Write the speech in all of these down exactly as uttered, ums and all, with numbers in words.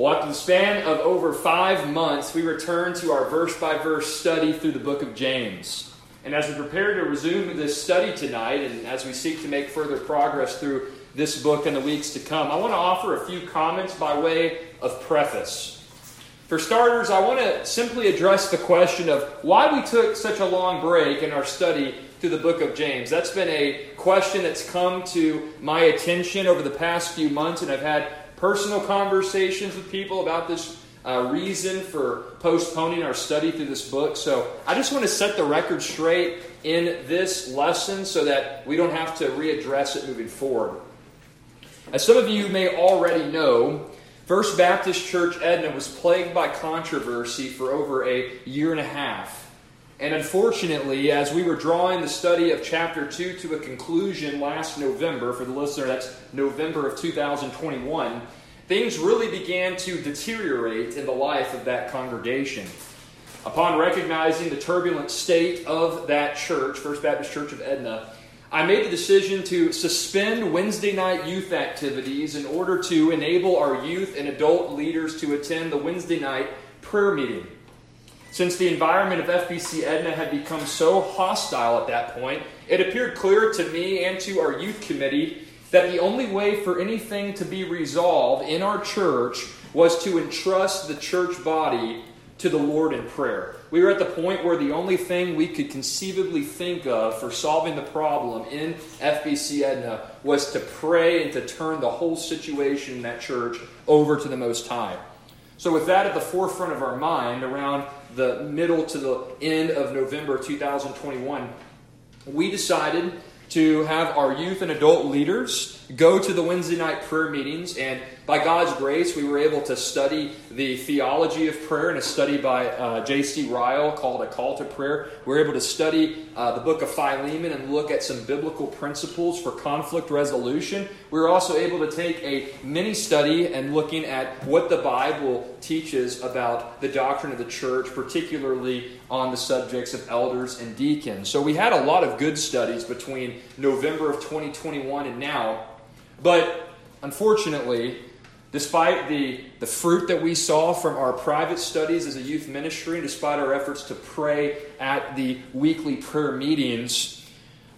Well, after the span of over five months, we return to our verse-by-verse study through the book of James. And as we prepare to resume this study tonight, and as we seek to make further progress through this book in the weeks to come, I want to offer a few comments by way of preface. For starters, I want to simply address the question of why we took such a long break in our study through the book of James. That's been a question that's come to my attention over the past few months, and I've had personal conversations with people about this uh, reason for postponing our study through this book. So I just want to set the record straight in this lesson so that we don't have to readdress it moving forward. As some of you may already know, First Baptist Church Edna was plagued by controversy for over a year and a half. And unfortunately, as we were drawing the study of chapter two to a conclusion last November, for the listener, that's November of two thousand twenty-one, things really began to deteriorate in the life of that congregation. Upon recognizing the turbulent state of that church, First Baptist Church of Edna, I made the decision to suspend Wednesday night youth activities in order to enable our youth and adult leaders to attend the Wednesday night prayer meeting. Since the environment of F B C Edna had become so hostile at that point, it appeared clear to me and to our youth committee that the only way for anything to be resolved in our church was to entrust the church body to the Lord in prayer. We were at the point where the only thing we could conceivably think of for solving the problem in F B C Edna was to pray and to turn the whole situation in that church over to the Most High. So with that at the forefront of our mind, around the middle to the end of November two thousand twenty-one, we decided to have our youth and adult leaders go to the Wednesday night prayer meetings. And by God's grace, we were able to study the theology of prayer in a study by uh, J C Ryle called A Call to Prayer. We were able to study uh, the book of Philemon and look at some biblical principles for conflict resolution. We were also able to take a mini study and looking at what the Bible teaches about the doctrine of the church, particularly on the subjects of elders and deacons. So we had a lot of good studies between November of twenty twenty-one and now. But unfortunately, despite the, the fruit that we saw from our private studies as a youth ministry, despite our efforts to pray at the weekly prayer meetings,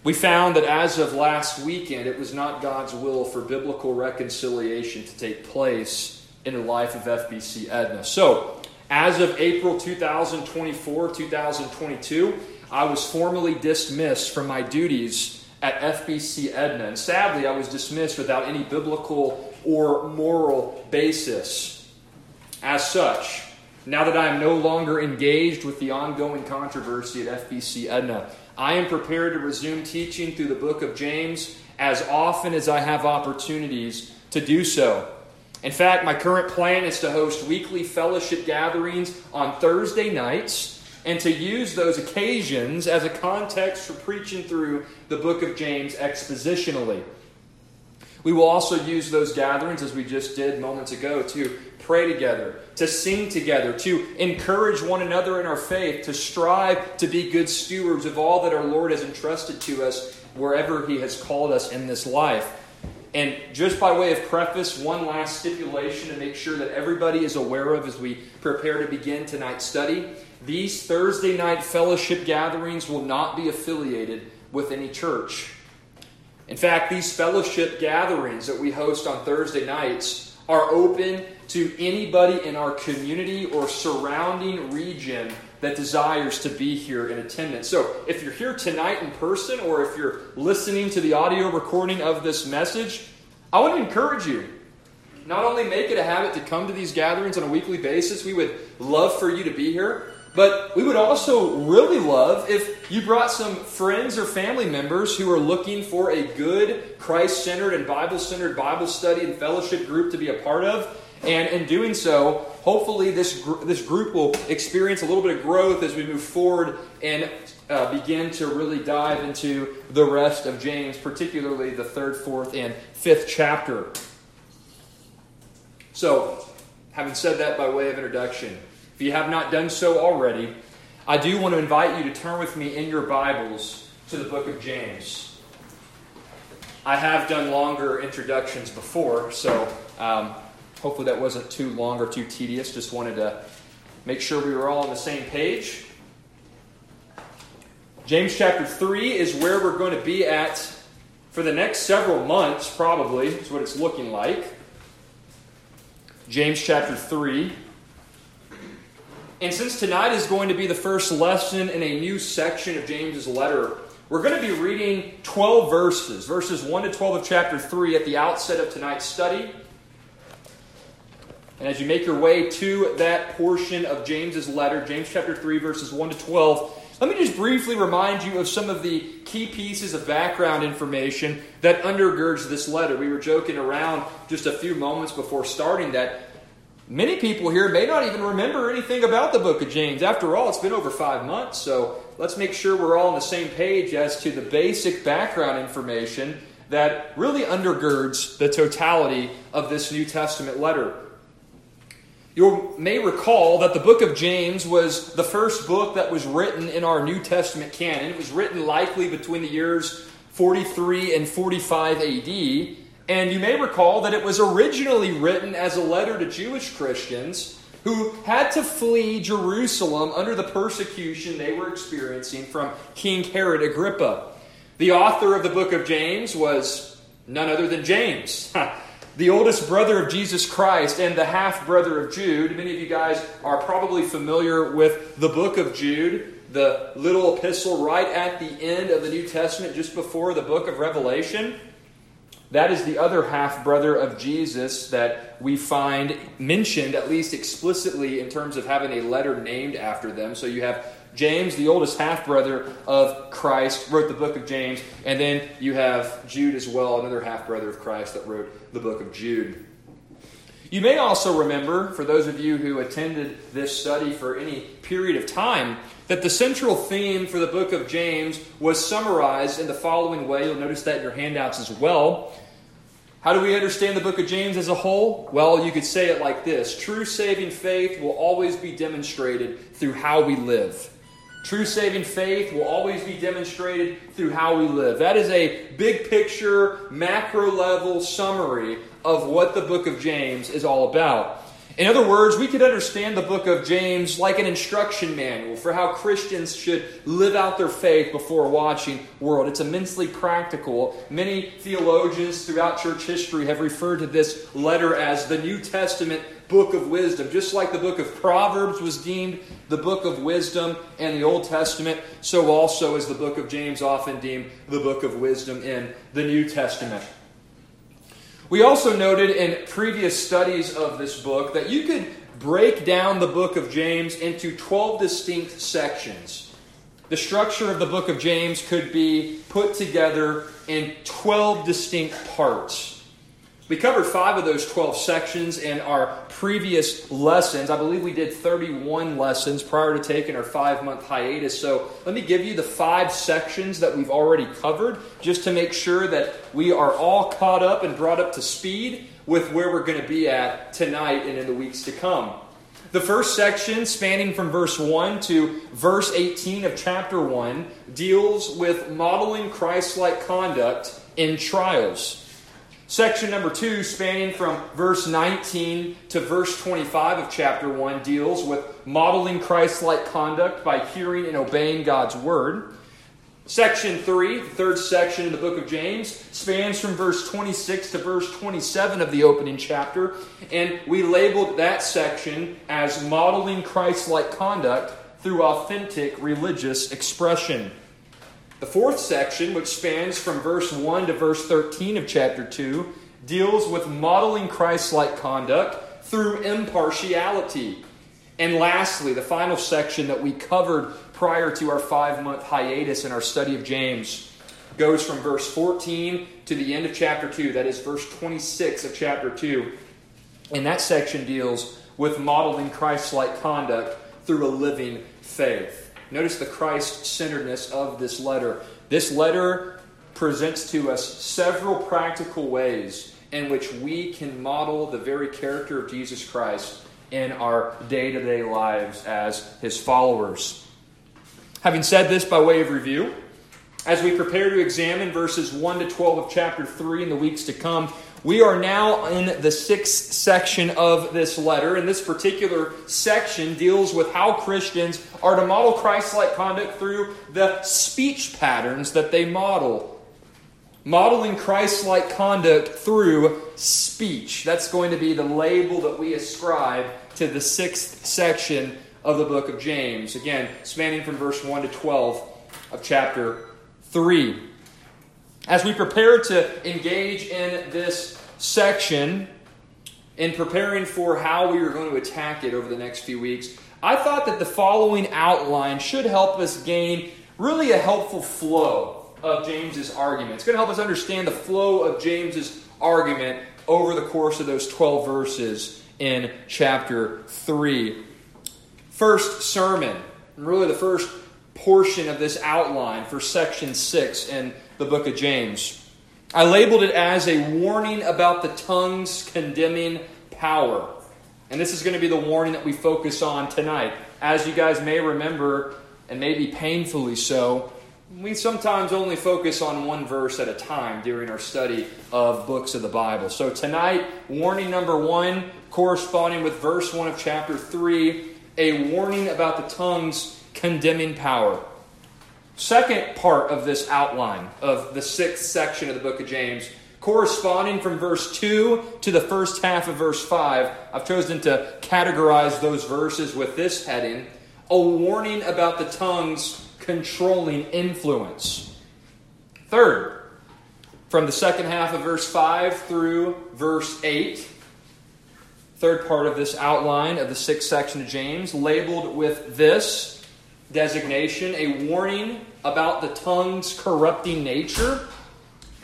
we found that as of last weekend, it was not God's will for biblical reconciliation to take place in the life of F B C Edna. So, as of April two thousand twenty-four, two thousand twenty-two, I was formally dismissed from my duties at F B C Edna. And sadly, I was dismissed without any biblical or moral basis. As such, now that I am no longer engaged with the ongoing controversy at F B C Edna, I am prepared to resume teaching through the book of James as often as I have opportunities to do so. In fact, my current plan is to host weekly fellowship gatherings on Thursday nights and to use those occasions as a context for preaching through the book of James expositionally. We will also use those gatherings, as we just did moments ago, to pray together, to sing together, to encourage one another in our faith, to strive to be good stewards of all that our Lord has entrusted to us wherever He has called us in this life. And just by way of preface, one last stipulation to make sure that everybody is aware of as we prepare to begin tonight's study. These Thursday night fellowship gatherings will not be affiliated with any church. In fact, these fellowship gatherings that we host on Thursday nights are open to anybody in our community or surrounding region that desires to be here in attendance. So if you're here tonight in person, or if you're listening to the audio recording of this message, I want to encourage you. Not only make it a habit to come to these gatherings on a weekly basis, we would love for you to be here, but we would also really love if you brought some friends or family members who are looking for a good Christ-centered and Bible-centered Bible study and fellowship group to be a part of. And in doing so, hopefully this gr- this group will experience a little bit of growth as we move forward and uh, begin to really dive into the rest of James, particularly the third, fourth, and fifth chapter. So, having said that by way of introduction, if you have not done so already, I do want to invite you to turn with me in your Bibles to the book of James. I have done longer introductions before, so Um, Hopefully that wasn't too long or too tedious. Just wanted to make sure we were all on the same page. James chapter three is where we're going to be at for the next several months, probably, is what it's looking like. James chapter three. And since tonight is going to be the first lesson in a new section of James's letter, we're going to be reading twelve verses, verses one to twelve of chapter three at the outset of tonight's study. And as you make your way to that portion of James's letter, James chapter three, verses one to twelve, let me just briefly remind you of some of the key pieces of background information that undergirds this letter. We were joking around just a few moments before starting that many people here may not even remember anything about the book of James. After all, it's been over five months, so let's make sure we're all on the same page as to the basic background information that really undergirds the totality of this New Testament letter. You may recall that the book of James was the first book that was written in our New Testament canon. It was written likely between the years forty-three and forty-five A D. And you may recall that it was originally written as a letter to Jewish Christians who had to flee Jerusalem under the persecution they were experiencing from King Herod Agrippa. The author of the book of James was none other than James. The oldest brother of Jesus Christ and the half-brother of Jude. Many of you guys are probably familiar with the book of Jude, the little epistle right at the end of the New Testament, just before the book of Revelation. That is the other half-brother of Jesus that we find mentioned, at least explicitly, in terms of having a letter named after them. So you have James, the oldest half-brother of Christ, wrote the book of James. And then you have Jude as well, another half-brother of Christ that wrote the book of Jude. You may also remember, for those of you who attended this study for any period of time, that the central theme for the book of James was summarized in the following way. You'll notice that in your handouts as well. How do we understand the book of James as a whole? Well, you could say it like this. True saving faith will always be demonstrated through how we live. True saving faith will always be demonstrated through how we live. That is a big picture, macro level summary of what the book of James is all about. In other words, we could understand the book of James like an instruction manual for how Christians should live out their faith before a watching world. It's immensely practical. Many theologians throughout church history have referred to this letter as the New Testament book of wisdom. Just like the book of Proverbs was deemed the book of wisdom in the Old Testament, so also is the book of James often deemed the book of wisdom in the New Testament. We also noted in previous studies of this book that you could break down the book of James into twelve distinct sections. The structure of the book of James could be put together in twelve distinct parts. We covered five of those twelve sections in our previous lessons. I believe we did thirty-one lessons prior to taking our five-month hiatus. So let me give you the five sections that we've already covered just to make sure that we are all caught up and brought up to speed with where we're going to be at tonight and in the weeks to come. The first section, spanning from verse one to verse eighteen of chapter one, deals with modeling Christ-like conduct in trials. Section number two, spanning from verse nineteen to verse twenty-five of chapter one, deals with modeling Christ-like conduct by hearing and obeying God's word. Section three, the third section of the book of James, spans from verse twenty-six to verse twenty-seven of the opening chapter, and we labeled that section as modeling Christ-like conduct through authentic religious expression. The fourth section, which spans from verse one to verse thirteen of chapter two, deals with modeling Christ-like conduct through impartiality. And lastly, the final section that we covered prior to our five-month hiatus in our study of James goes from verse fourteen to the end of chapter two, that is verse twenty-six of chapter two. And that section deals with modeling Christ-like conduct through a living faith. Notice the Christ-centeredness of this letter. This letter presents to us several practical ways in which we can model the very character of Jesus Christ in our day-to-day lives as his followers. Having said this by way of review, As we prepare to examine verses one to twelve of chapter three in the weeks to come, we are now in the sixth section of this letter, and this particular section deals with how Christians are to model Christ-like conduct through the speech patterns that they model. Modeling Christ-like conduct through speech. That's going to be the label that we ascribe to the sixth section of the book of James. Again, spanning from verse one to twelve of chapter three. As we prepare to engage in this section, in preparing for how we are going to attack it over the next few weeks, I thought that the following outline should help us gain really a helpful flow of James's argument. It's going to help us understand the flow of James's argument over the course of those twelve verses in chapter three. First sermon, really the first portion of this outline for section six in the book of James. I labeled it as a warning about the tongue's condemning power. And this is going to be the warning that we focus on tonight. As you guys may remember, and maybe painfully so, we sometimes only focus on one verse at a time during our study of books of the Bible. So tonight, warning number one, corresponding with verse one of chapter three, a warning about the tongue's condemning power. Second part of this outline of the sixth section of the book of James, corresponding from verse two to the first half of verse five, I've chosen to categorize those verses with this heading, a warning about the tongue's controlling influence. Third, from the second half of verse five through verse eight, third part of this outline of the sixth section of James, labeled with this designation, a warning about the tongue's corrupting nature.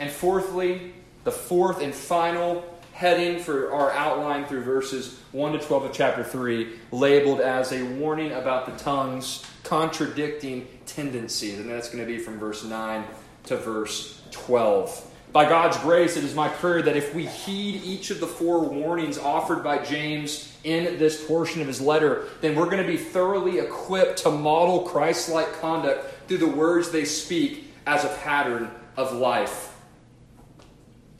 And fourthly, the fourth and final heading for our outline through verses one to twelve of chapter three, labeled as a warning about the tongue's contradicting tendencies. And that's going to be from verse nine to verse twelve. By God's grace, it is my prayer that if we heed each of the four warnings offered by James in this portion of his letter, then we're going to be thoroughly equipped to model Christ-like conduct through the words they speak as a pattern of life.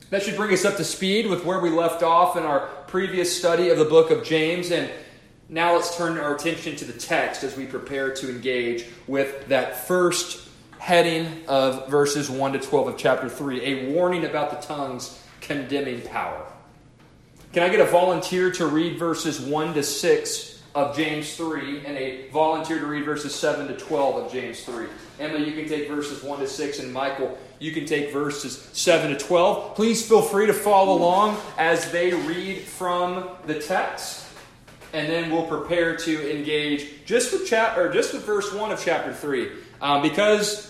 That should bring us up to speed with where we left off in our previous study of the book of James. And now let's turn our attention to the text as we prepare to engage with that first heading of verses one to twelve of chapter three, a warning about the tongue's condemning power. Can I get a volunteer to read verses one to six of James three and a volunteer to read verses seven to twelve of James three? Emily, you can take verses one to six, and Michael, you can take verses seven to twelve. Please feel free to follow along as they read from the text, and then we'll prepare to engage just with chapter, or just with verse one of chapter three. Um, because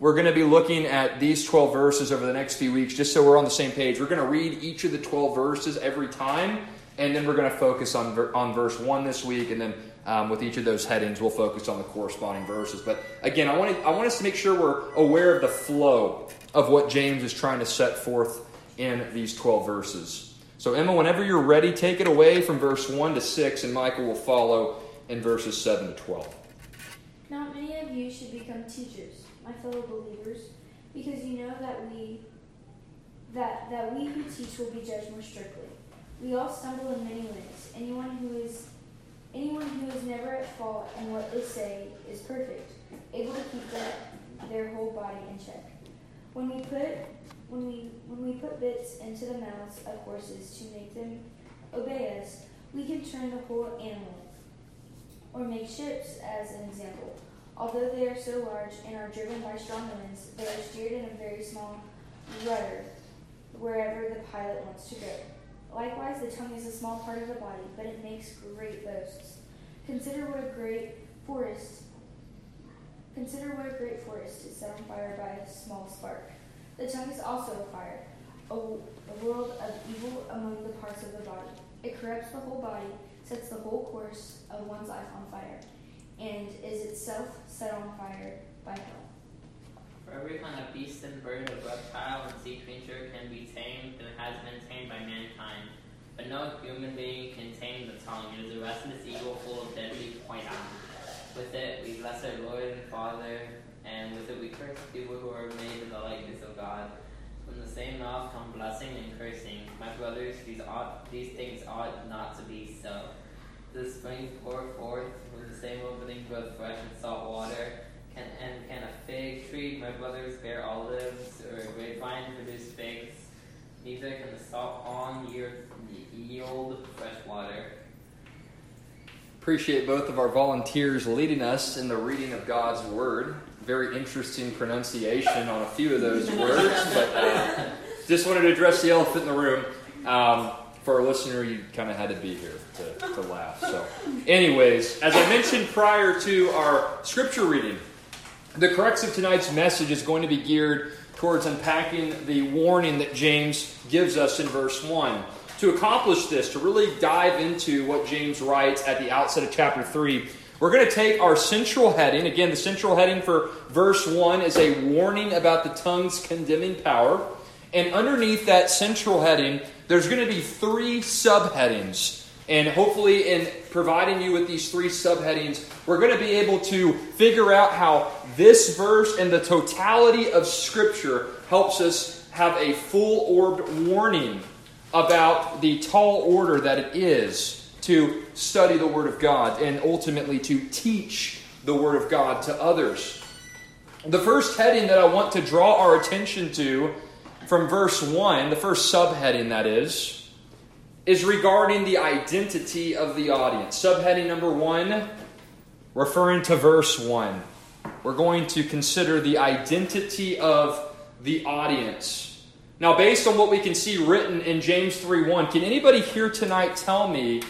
we're going to be looking at these twelve verses over the next few weeks, just so we're on the same page. We're going to read each of the twelve verses every time, and then we're going to focus on ver- on verse one this week, and then um, with each of those headings, we'll focus on the corresponding verses. But again, I want to, I want us to make sure we're aware of the flow of what James is trying to set forth in these twelve verses. So Emma, whenever you're ready, take it away from verse one to six, and Michael will follow in verses seven to twelve. Not many of you should become teachers, my fellow believers, because you know that we that that we who teach will be judged more strictly. We all stumble in many ways. Anyone who is anyone who is never at fault in what they say is perfect, able to keep their, their whole body in check. When we put when we when we put bits into the mouths of horses to make them obey us, we can turn the whole animal. Or make ships as an example. Although they are so large and are driven by strong winds, they are steered in a very small rudder wherever the pilot wants to go. Likewise, the tongue is a small part of the body, but it makes great boasts. Consider what a great forest Consider what a great forest is set on fire by a small spark. The tongue is also a fire, a, a world of evil among the parts of the body. It corrupts the whole body, sets the whole course of one's life on fire, and is itself set on fire by hell. For every kind of beast and bird and reptile and sea creature can be tamed and has been tamed by mankind, but no human being can tame the tongue. It is a restless evil full of deadly poison. With it we bless our Lord and Father, and with it we curse people who are made in the likeness of God. From the same mouth come blessing and cursing. My brothers, these ought, these things ought not to be so. The spring pour forth from the same opening both fresh and salt water. Can, and can a fig tree, my brothers, bear olives, or a grapevine produce figs? Neither can the salt pond yield fresh water. Appreciate both of our volunteers leading us in the reading of God's Word. Very interesting pronunciation on a few of those words, but uh, just wanted to address the elephant in the room. Um, for our listener, you kind of had to be here to, to laugh. So, anyways, as I mentioned prior to our scripture reading, the crux of tonight's message is going to be geared towards unpacking the warning that James gives us in verse one. To accomplish this, to really dive into what James writes at the outset of chapter three, we're going to take our central heading. Again, the central heading for verse one is a warning about the tongue's condemning power. And underneath that central heading, there's going to be three subheadings. And hopefully in providing you with these three subheadings, we're going to be able to figure out how this verse and the totality of Scripture helps us have a full-orbed warning about the tall order that it is to study the Word of God and ultimately to teach the Word of God to others. The first heading that I want to draw our attention to from verse one, the first subheading that is, is regarding the identity of the audience. Subheading number one, referring to verse one. We're going to consider the identity of the audience. Now, based on what we can see written in James three one, can anybody here tonight tell me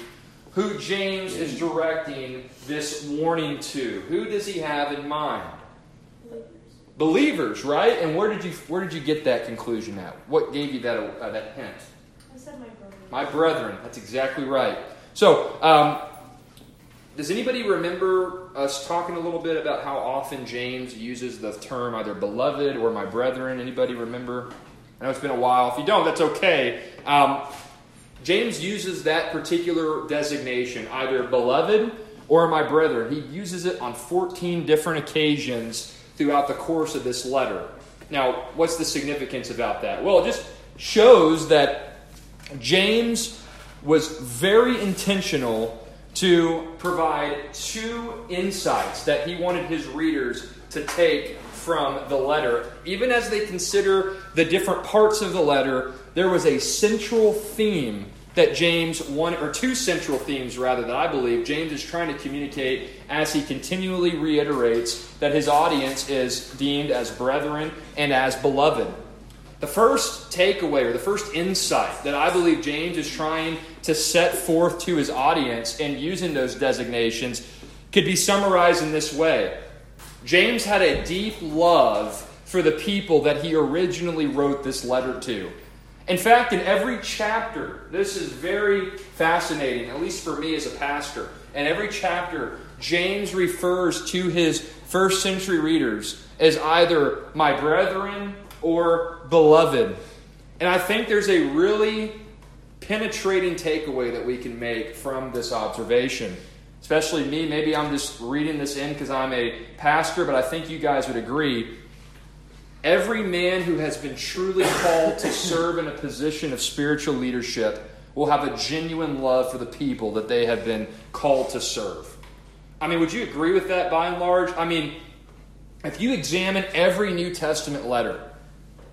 who James is directing this warning to? Who does he have in mind? Believers, Believers right? And where did you where did you get that conclusion at? What gave you that uh, that hint? I said my brethren. My brethren. That's exactly right. So, um, does anybody remember us talking a little bit about how often James uses the term either beloved or my brethren? Anybody remember? I know it's been a while. If you don't, that's okay. Um, James uses that particular designation, either beloved or my brethren. He uses it on fourteen different occasions throughout the course of this letter. Now, what's the significance about that? Well, it just shows that James was very intentional to provide two insights that he wanted his readers to take from the letter. Even as they consider the different parts of the letter, there was a central theme that James wanted, or two central themes rather, that I believe James is trying to communicate as he continually reiterates that his audience is deemed as brethren and as beloved. The first takeaway, or the first insight that I believe James is trying to set forth to his audience and using those designations could be summarized in this way. James had a deep love for the people that he originally wrote this letter to. In fact, in every chapter, this is very fascinating, at least for me as a pastor. In every chapter, James refers to his first century readers as either my brethren or beloved. And I think there's a really penetrating takeaway that we can make from this observation. Especially me, maybe I'm just reading this in because I'm a pastor, but I think you guys would agree. Every man who has been truly called to serve in a position of spiritual leadership will have a genuine love for the people that they have been called to serve. I mean, would you agree with that by and large? I mean, if you examine every New Testament letter,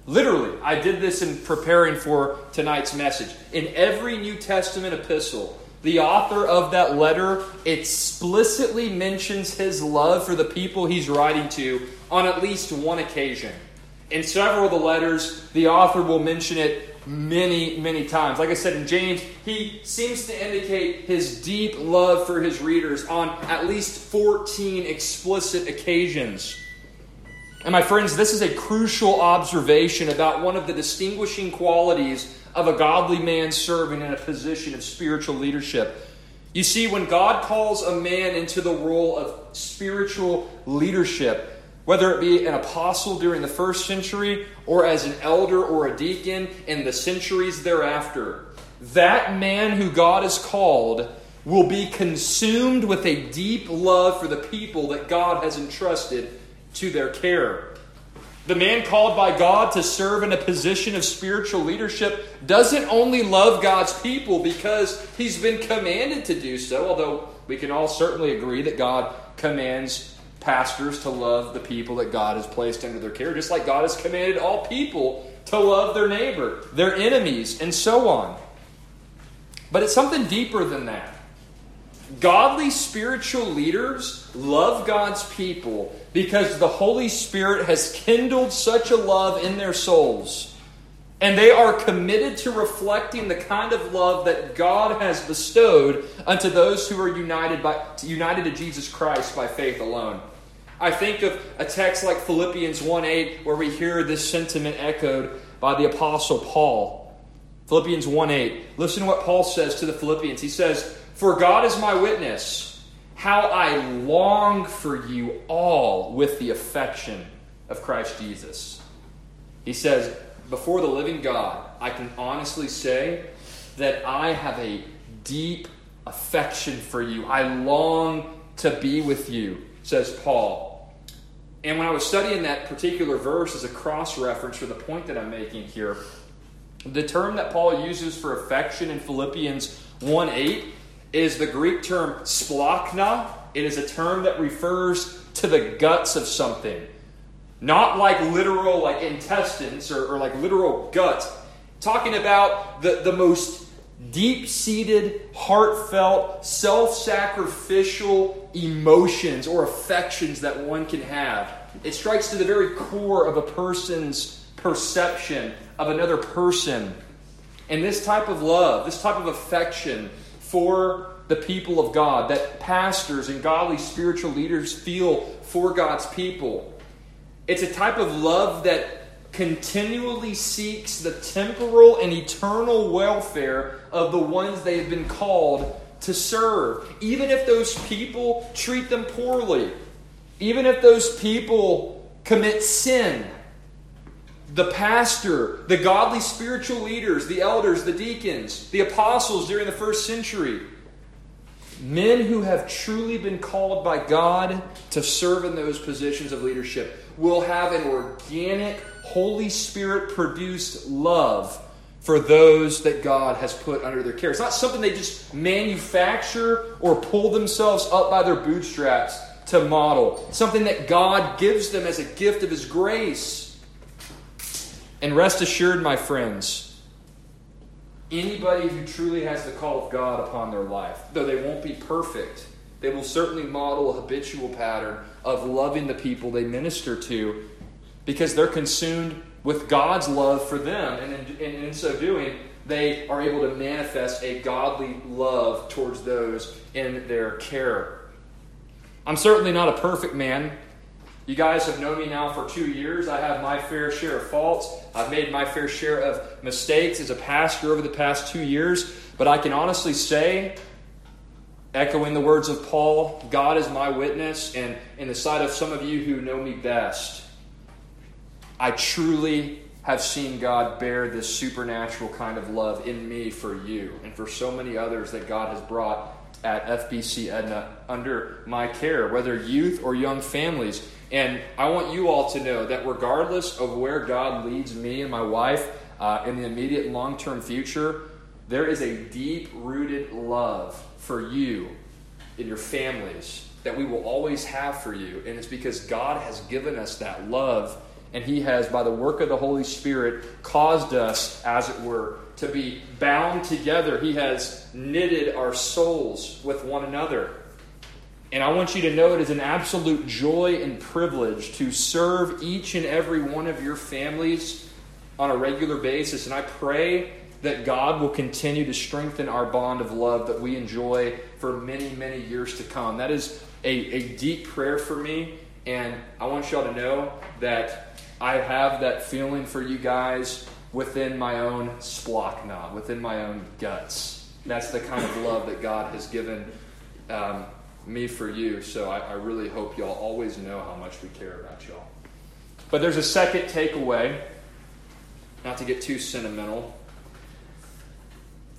literally, I did this in preparing for tonight's message. In every New Testament epistle, the author of that letter explicitly mentions his love for the people he's writing to on at least one occasion. In several of the letters, the author will mention it many, many times. Like I said, in James, he seems to indicate his deep love for his readers on at least fourteen explicit occasions. And my friends, this is a crucial observation about one of the distinguishing qualities of a godly man serving in a position of spiritual leadership. You see, when God calls a man into the role of spiritual leadership, whether it be an apostle during the first century or as an elder or a deacon in the centuries thereafter, that man who God has called will be consumed with a deep love for the people that God has entrusted to their care. The man called by God to serve in a position of spiritual leadership doesn't only love God's people because he's been commanded to do so, although we can all certainly agree that God commands pastors to love the people that God has placed under their care, just like God has commanded all people to love their neighbor, their enemies, and so on. But it's something deeper than that. Godly spiritual leaders love God's people because the Holy Spirit has kindled such a love in their souls, and they are committed to reflecting the kind of love that God has bestowed unto those who are united by united to Jesus Christ by faith alone. I think of a text like Philippians one eight, where we hear this sentiment echoed by the Apostle Paul. Philippians one eight. Listen to what Paul says to the Philippians. He says, "For God is my witness, how I long for you all with the affection of Christ Jesus." He says, before the living God, I can honestly say that I have a deep affection for you. I long to be with you, says Paul. And when I was studying that particular verse as a cross-reference for the point that I'm making here, the term that Paul uses for affection in Philippians one eight is the Greek term splachna. It is a term that refers to the guts of something. Not like literal, like intestines or, or like literal guts. Talking about the, the most deep-seated, heartfelt, self-sacrificial emotions or affections that one can have. It strikes to the very core of a person's perception of another person. And this type of love, this type of affection for the people of God, that pastors and godly spiritual leaders feel for God's people, it's a type of love that continually seeks the temporal and eternal welfare of the ones they have been called to serve. Even if those people treat them poorly, even if those people commit sin, the pastor, the godly spiritual leaders, the elders, the deacons, the apostles during the first century, men who have truly been called by God to serve in those positions of leadership will have an organic, Holy Spirit-produced love for those that God has put under their care. It's not something they just manufacture or pull themselves up by their bootstraps to model. It's something that God gives them as a gift of His grace. And rest assured, my friends, anybody who truly has the call of God upon their life, though they won't be perfect, they will certainly model a habitual pattern of loving the people they minister to, because they're consumed with God's love for them. And in, and in so doing, they are able to manifest a godly love towards those in their care. I'm certainly not a perfect man. You guys have known me now for two years. I have my fair share of faults. I've made my fair share of mistakes as a pastor over the past two years. But I can honestly say, echoing the words of Paul, God is my witness, and in the sight of some of you who know me best, I truly have seen God bear this supernatural kind of love in me for you and for so many others that God has brought at F B C Edna under my care, whether youth or young families. And I want you all to know that regardless of where God leads me and my wife uh, in the immediate and long-term future, there is a deep-rooted love for you and your families that we will always have for you. And it's because God has given us that love, and He has, by the work of the Holy Spirit, caused us, as it were, to be bound together. He has knitted our souls with one another. And I want you to know it is an absolute joy and privilege to serve each and every one of your families on a regular basis. And I pray that God will continue to strengthen our bond of love that we enjoy for many, many years to come. That is a, a deep prayer for me. And I want y'all to know that I have that feeling for you guys within my own splachna, within my own guts. That's the kind of love that God has given um, me for you. So I, I really hope y'all always know how much we care about y'all. But there's a second takeaway, not to get too sentimental,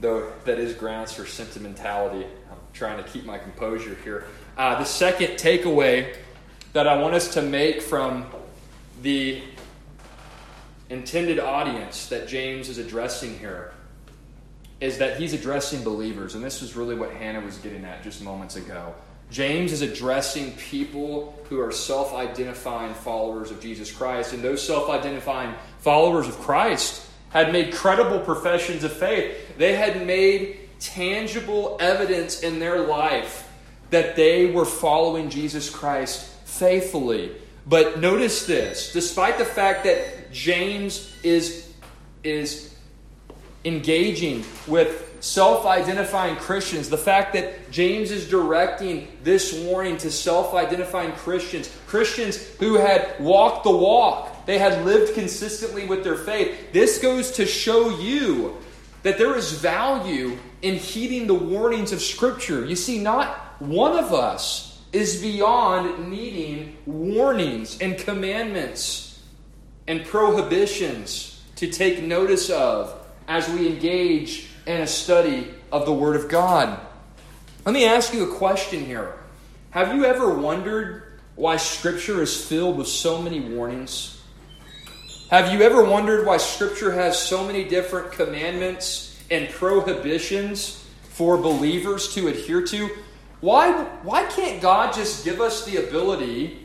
though that is grounds for sentimentality. I'm trying to keep my composure here. Uh, the second takeaway that I want us to make from the intended audience that James is addressing here is that he's addressing believers. And this is really what Hannah was getting at just moments ago. James is addressing people who are self-identifying followers of Jesus Christ. And those self-identifying followers of Christ had made credible professions of faith. They had made tangible evidence in their life that they were following Jesus Christ faithfully. But notice this, despite the fact that James is, is engaging with self-identifying Christians, the fact that James is directing this warning to self-identifying Christians, Christians who had walked the walk, they had lived consistently with their faith. This goes to show you that there is value in heeding the warnings of Scripture. You see, not one of us is beyond needing warnings and commandments and prohibitions to take notice of as we engage and a study of the Word of God. Let me ask you a question here. Have you ever wondered why Scripture is filled with so many warnings? Have you ever wondered why Scripture has so many different commandments and prohibitions for believers to adhere to? Why, why can't God just give us the ability?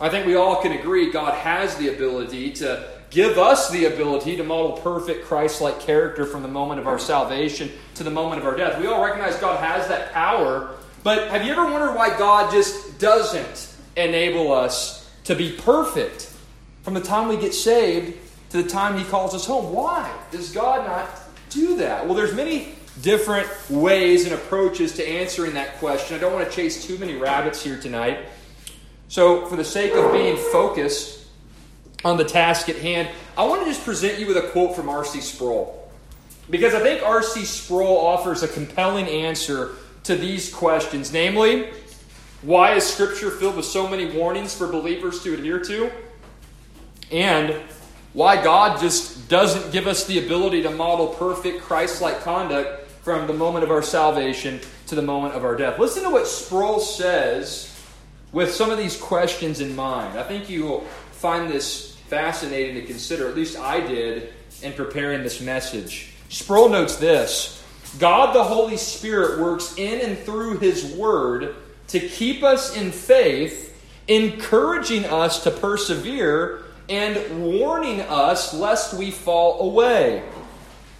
I think we all can agree God has the ability to give us the ability to model perfect Christ-like character from the moment of our salvation to the moment of our death. We all recognize God has that power, but have you ever wondered why God just doesn't enable us to be perfect from the time we get saved to the time He calls us home? Why does God not do that? Well, there's many different ways and approaches to answering that question. I don't want to chase too many rabbits here tonight. So for the sake of being focused on the task at hand, I want to just present you with a quote from R C. Sproul, because I think R C. Sproul offers a compelling answer to these questions. Namely, why is Scripture filled with so many warnings for believers to adhere to? And why God just doesn't give us the ability to model perfect Christ-like conduct from the moment of our salvation to the moment of our death. Listen to what Sproul says with some of these questions in mind. I think you will find this fascinating to consider, at least I did, in preparing this message. Sproul notes this: God the Holy Spirit works in and through His Word to keep us in faith, encouraging us to persevere and warning us lest we fall away.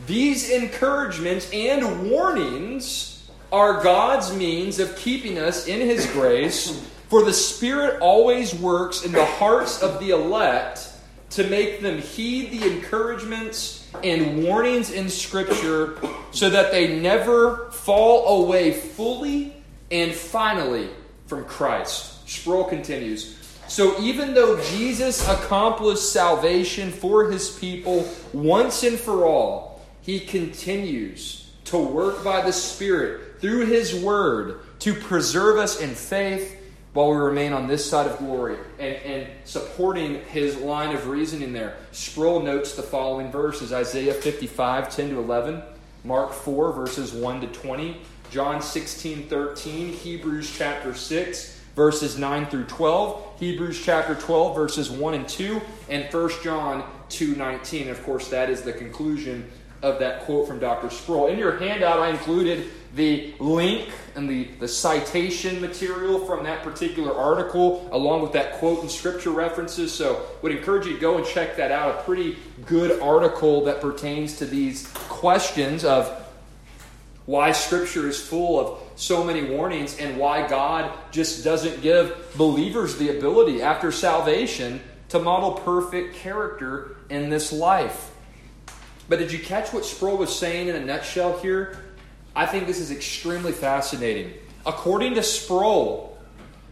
These encouragements and warnings are God's means of keeping us in His grace, for the Spirit always works in the hearts of the elect to make them heed the encouragements and warnings in Scripture so that they never fall away fully and finally from Christ. Sproul continues, so even though Jesus accomplished salvation for His people once and for all, He continues to work by the Spirit through His Word to preserve us in faith while we remain on this side of glory. And, and supporting his line of reasoning there, Sproul notes the following verses: Isaiah fifty-five, ten to eleven, Mark four, verses one to twenty, John sixteen, thirteen, Hebrews chapter six, verses nine through twelve, Hebrews chapter twelve, verses one and two, and First John two, nineteen. Of course, that is the conclusion of that quote from Doctor Sproul. In your handout, I included the link and the, the citation material from that particular article, along with that quote and Scripture references. So would encourage you to go and check that out. A pretty good article that pertains to these questions of why Scripture is full of so many warnings and why God just doesn't give believers the ability after salvation to model perfect character in this life. But did you catch what Sproul was saying in a nutshell here? I think this is extremely fascinating. According to Sproul,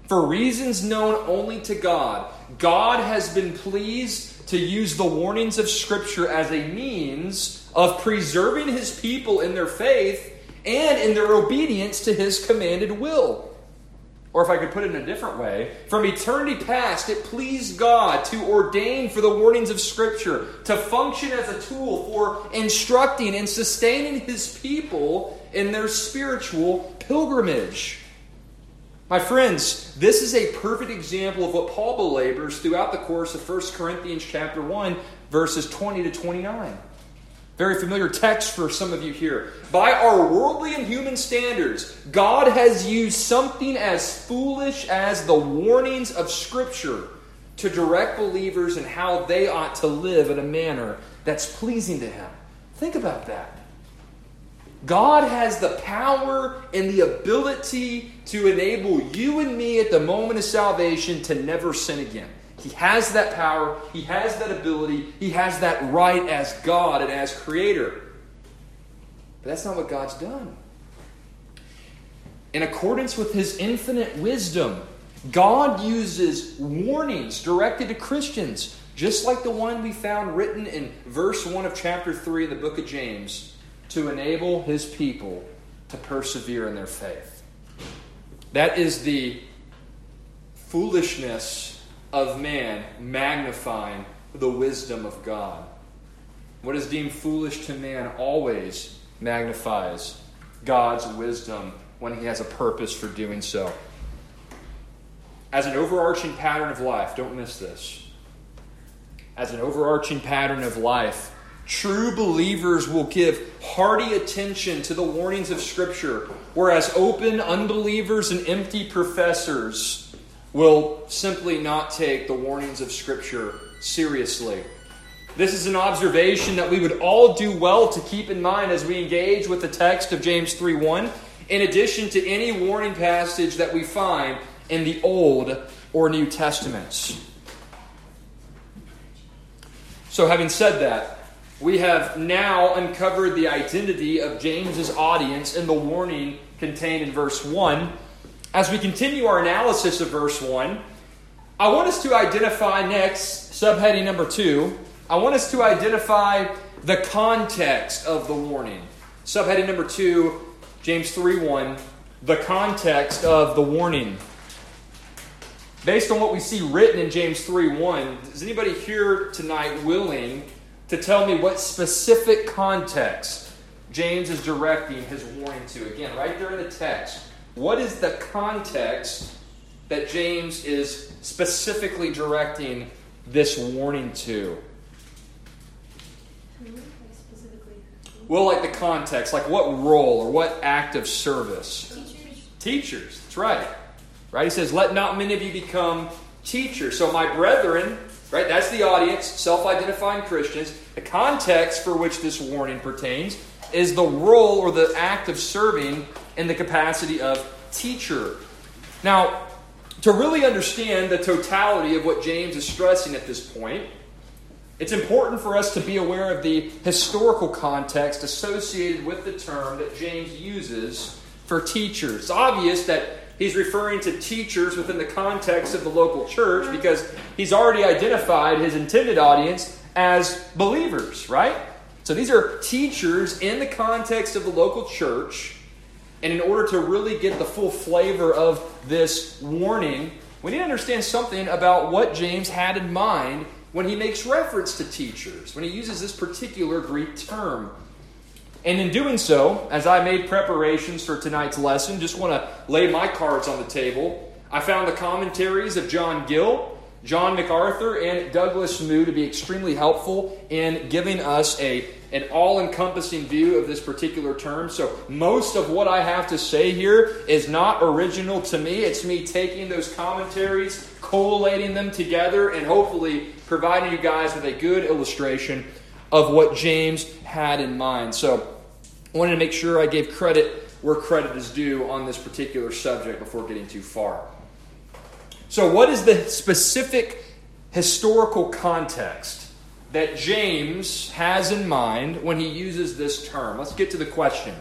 for reasons known only to God, God has been pleased to use the warnings of Scripture as a means of preserving His people in their faith and in their obedience to His commanded will. Or if I could put it in a different way, from eternity past, it pleased God to ordain for the warnings of Scripture to function as a tool for instructing and sustaining His people in their spiritual pilgrimage. My friends, this is a perfect example of what Paul belabors throughout the course of First Corinthians chapter one, verses twenty to twenty-nine. Very familiar text for some of you here. By our worldly and human standards, God has used something as foolish as the warnings of Scripture to direct believers in how they ought to live in a manner that's pleasing to Him. Think about that. God has the power and the ability to enable you and me at the moment of salvation to never sin again. He has that power. He has that ability. He has that right as God and as Creator. But that's not what God's done. In accordance with His infinite wisdom, God uses warnings directed to Christians, just like the one we found written in verse one of chapter three of the book of James, to enable His people to persevere in their faith. That is the foolishness of man magnifying the wisdom of God. What is deemed foolish to man always magnifies God's wisdom when He has a purpose for doing so. As an overarching pattern of life, don't miss this. As an overarching pattern of life, true believers will give hearty attention to the warnings of Scripture, whereas open unbelievers and empty professors will simply not take the warnings of Scripture seriously. This is an observation that we would all do well to keep in mind as we engage with the text of James three one, in addition to any warning passage that we find in the Old or New Testaments. So having said that, we have now uncovered the identity of James's audience and the warning contained in verse one. As we continue our analysis of verse one, I want us to identify next, subheading number two, I want us to identify the context of the warning. Subheading number two, James three one, the context of the warning. Based on what we see written in James three one, is anybody here tonight willing to tell me what specific context James is directing his warning to? Again, right there in the text. What is the context that James is specifically directing this warning to? Well, like the context, like what role or what act of service? Teachers. Teachers, that's right. Right, he says, let not many of you become teachers. So my brethren, right, that's the audience, self-identifying Christians. The context for which this warning pertains is the role or the act of serving in the capacity of teacher. Now, to really understand the totality of what James is stressing at this point, it's important for us to be aware of the historical context associated with the term that James uses for teachers. It's obvious that he's referring to teachers within the context of the local church because he's already identified his intended audience as believers, right? So these are teachers in the context of the local church. And in order to really get the full flavor of this warning, we need to understand something about what James had in mind when he makes reference to teachers, when he uses this particular Greek term. And in doing so, as I made preparations for tonight's lesson, just want to lay my cards on the table. I found the commentaries of John Gill, John MacArthur, and Douglas Moo to be extremely helpful in giving us a, an all-encompassing view of this particular term. So most of what I have to say here is not original to me. It's me taking those commentaries, collating them together, and hopefully providing you guys with a good illustration of what James had in mind. So I wanted to make sure I gave credit where credit is due on this particular subject before getting too far. So what is the specific historical context that James has in mind when he uses this term? Let's get to the question.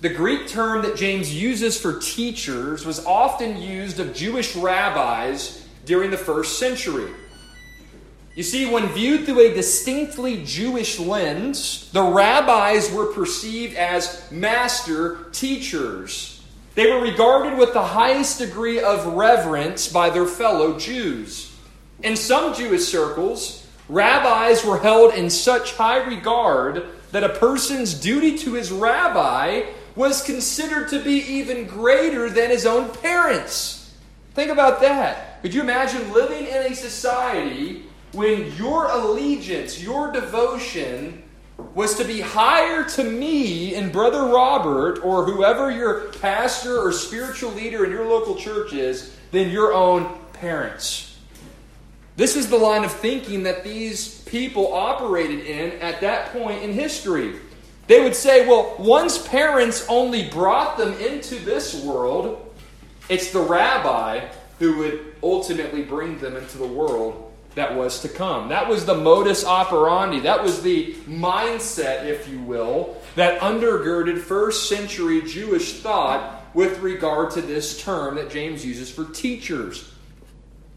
The Greek term that James uses for teachers was often used of Jewish rabbis during the first century. You see, when viewed through a distinctly Jewish lens, the rabbis were perceived as master teachers. They were regarded with the highest degree of reverence by their fellow Jews. In some Jewish circles, rabbis were held in such high regard that a person's duty to his rabbi was considered to be even greater than his own parents. Think about that. Could you imagine living in a society when your allegiance, your devotion was to be higher to me and Brother Robert or whoever your pastor or spiritual leader in your local church is than your own parents? This is the line of thinking that these people operated in at that point in history. They would say, well, one's parents only brought them into this world. It's the rabbi who would ultimately bring them into the world that was to come. That was the modus operandi. That was the mindset, if you will, that undergirded first century Jewish thought with regard to this term that James uses for teachers.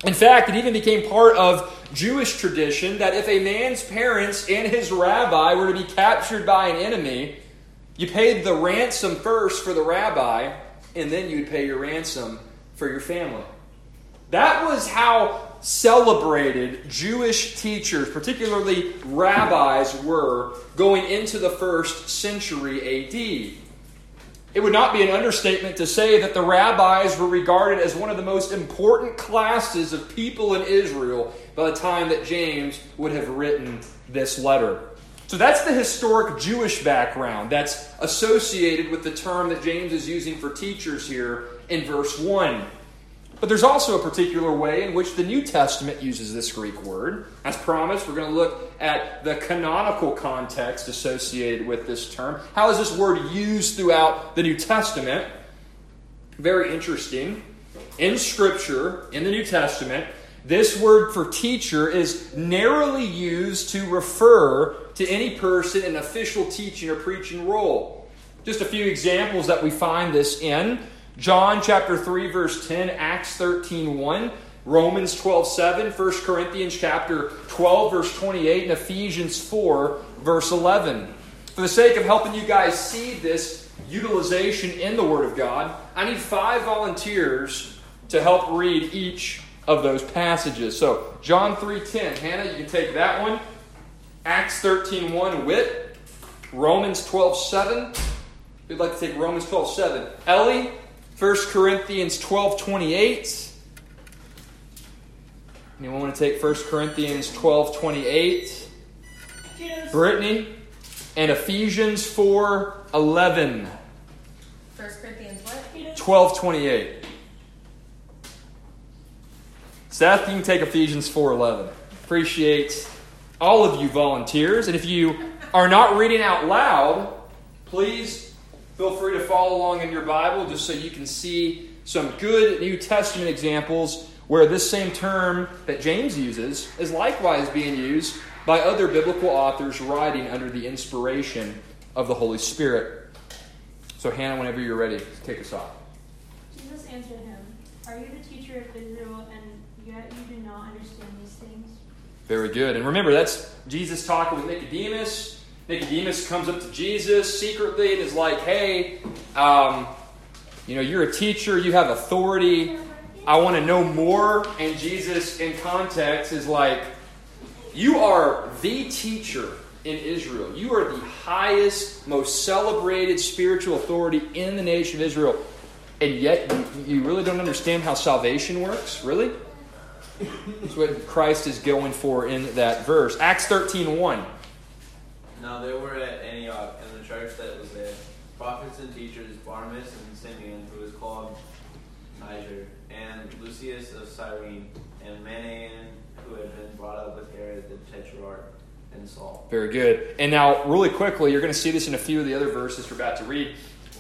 In fact, it even became part of Jewish tradition that if a man's parents and his rabbi were to be captured by an enemy, you paid the ransom first for the rabbi, and then you'd pay your ransom for your family. That was how celebrated Jewish teachers, particularly rabbis, were going into the first century A D. It would not be an understatement to say that the rabbis were regarded as one of the most important classes of people in Israel by the time that James would have written this letter. So that's the historic Jewish background that's associated with the term that James is using for teachers here in verse one. But there's also a particular way in which the New Testament uses this Greek word. As promised, we're going to look at the canonical context associated with this term. How is this word used throughout the New Testament? Very interesting. In Scripture, in the New Testament, this word for teacher is narrowly used to refer to any person in official teaching or preaching role. Just a few examples that we find this in. John chapter three, verse ten, Acts thirteen, one, Romans twelve, seven, First Corinthians chapter twelve, verse twenty-eight, and Ephesians four, verse eleven. For the sake of helping you guys see this utilization in the Word of God, I need five volunteers to help read each of those passages. So, John three, ten, Hannah, you can take that one. Acts thirteen, one, Whit. Romans twelve, seven. If you'd like to take Romans twelve, seven. Ellie. First Corinthians twelve, twenty-eight. Anyone want to take First Corinthians twelve, twenty-eight? Yes. Brittany. And Ephesians four, eleven. First Corinthians what? twelve, twenty-eight. Seth, you can take Ephesians four, eleven. Appreciate all of you volunteers. And if you are not reading out loud, please feel free to follow along in your Bible just so you can see some good New Testament examples where this same term that James uses is likewise being used by other biblical authors writing under the inspiration of the Holy Spirit. So Hannah, whenever you're ready, take us off. Jesus answered him, "Are you the teacher of Israel, and yet you do not understand these things?" Very good. And remember, that's Jesus talking with Nicodemus. Nicodemus comes up to Jesus secretly and is like, hey, um, you know, you're a teacher, you have authority, I want to know more. And Jesus, in context, is like, you are the teacher in Israel. You are the highest, most celebrated spiritual authority in the nation of Israel. And yet, you, you really don't understand how salvation works? Really? That's what Christ is going for in that verse. Acts thirteen, one. Now they were at Antioch, and the church that was there, prophets and teachers, Barnabas and Simeon, who was called Niger, and Lucius of Cyrene, and Manaen, who had been brought up with Herod the Tetrarch, and Saul. Very good. And now, really quickly, you're going to see this in a few of the other verses we're about to read.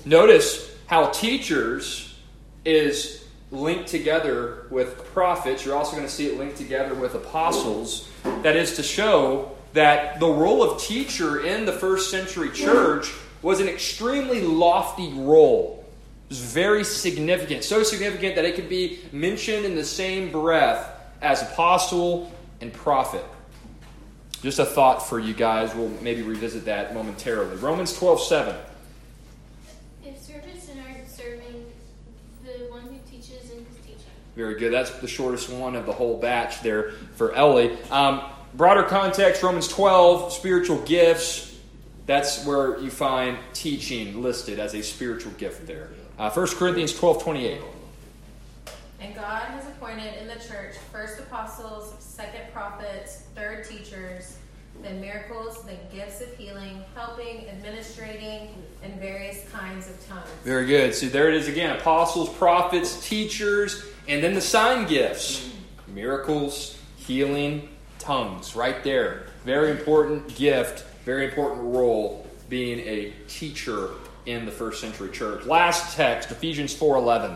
Notice how teachers is linked together with prophets. You're also going to see it linked together with apostles. That is to show that the role of teacher in the first century church was an extremely lofty role. It was very significant. So significant that it could be mentioned in the same breath as apostle and prophet. Just a thought for you guys. We'll maybe revisit that momentarily. Romans twelve, seven. If servants are serving, the one who teaches in his teaching. Very good. That's the shortest one of the whole batch there for Ellie. Um... Broader context, Romans twelve, spiritual gifts. That's where you find teaching listed as a spiritual gift there. Uh, First Corinthians twelve twenty-eight. And God has appointed in the church first apostles, second prophets, third teachers, then miracles, then gifts of healing, helping, administrating, and various kinds of tongues. Very good. See, there it is again. Apostles, prophets, teachers, and then the sign gifts. Mm-hmm. Miracles, healing, tongues. Right there. Very important gift, very important role being a teacher in the first century church. Last text, Ephesians four eleven.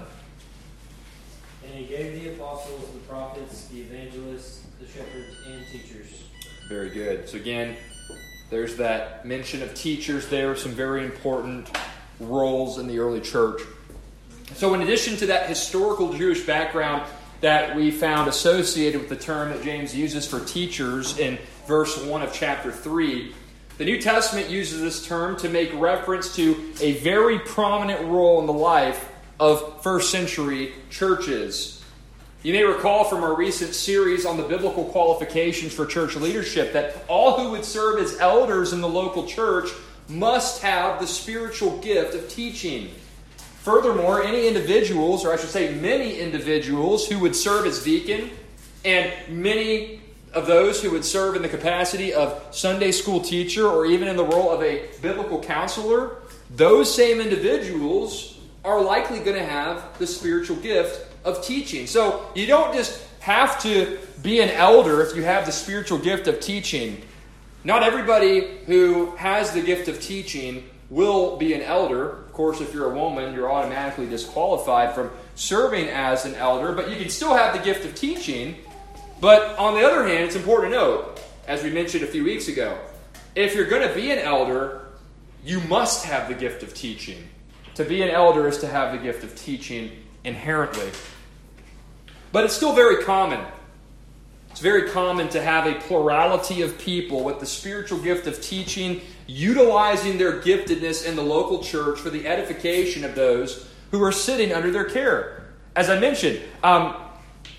And he gave the apostles, the prophets, the evangelists, the shepherds, and teachers. Very good. So again, there's that mention of teachers there, some very important roles in the early church. So in addition to that historical Jewish background that we found associated with the term that James uses for teachers in verse one of chapter three, the New Testament uses this term to make reference to a very prominent role in the life of first century churches. You may recall from our recent series on the biblical qualifications for church leadership that all who would serve as elders in the local church must have the spiritual gift of teaching. Furthermore, any individuals, or I should say many individuals, who would serve as deacon, and many of those who would serve in the capacity of Sunday school teacher or even in the role of a biblical counselor, those same individuals are likely going to have the spiritual gift of teaching. So you don't just have to be an elder if you have the spiritual gift of teaching. Not everybody who has the gift of teaching will be an elder. Of course, if you're a woman, you're automatically disqualified from serving as an elder, but you can still have the gift of teaching. But on the other hand, it's important to note, as we mentioned a few weeks ago, if you're going to be an elder, you must have the gift of teaching. To be an elder is to have the gift of teaching inherently. But it's still very common. It's very common to have a plurality of people with the spiritual gift of teaching, utilizing their giftedness in the local church for the edification of those who are sitting under their care. As I mentioned, um,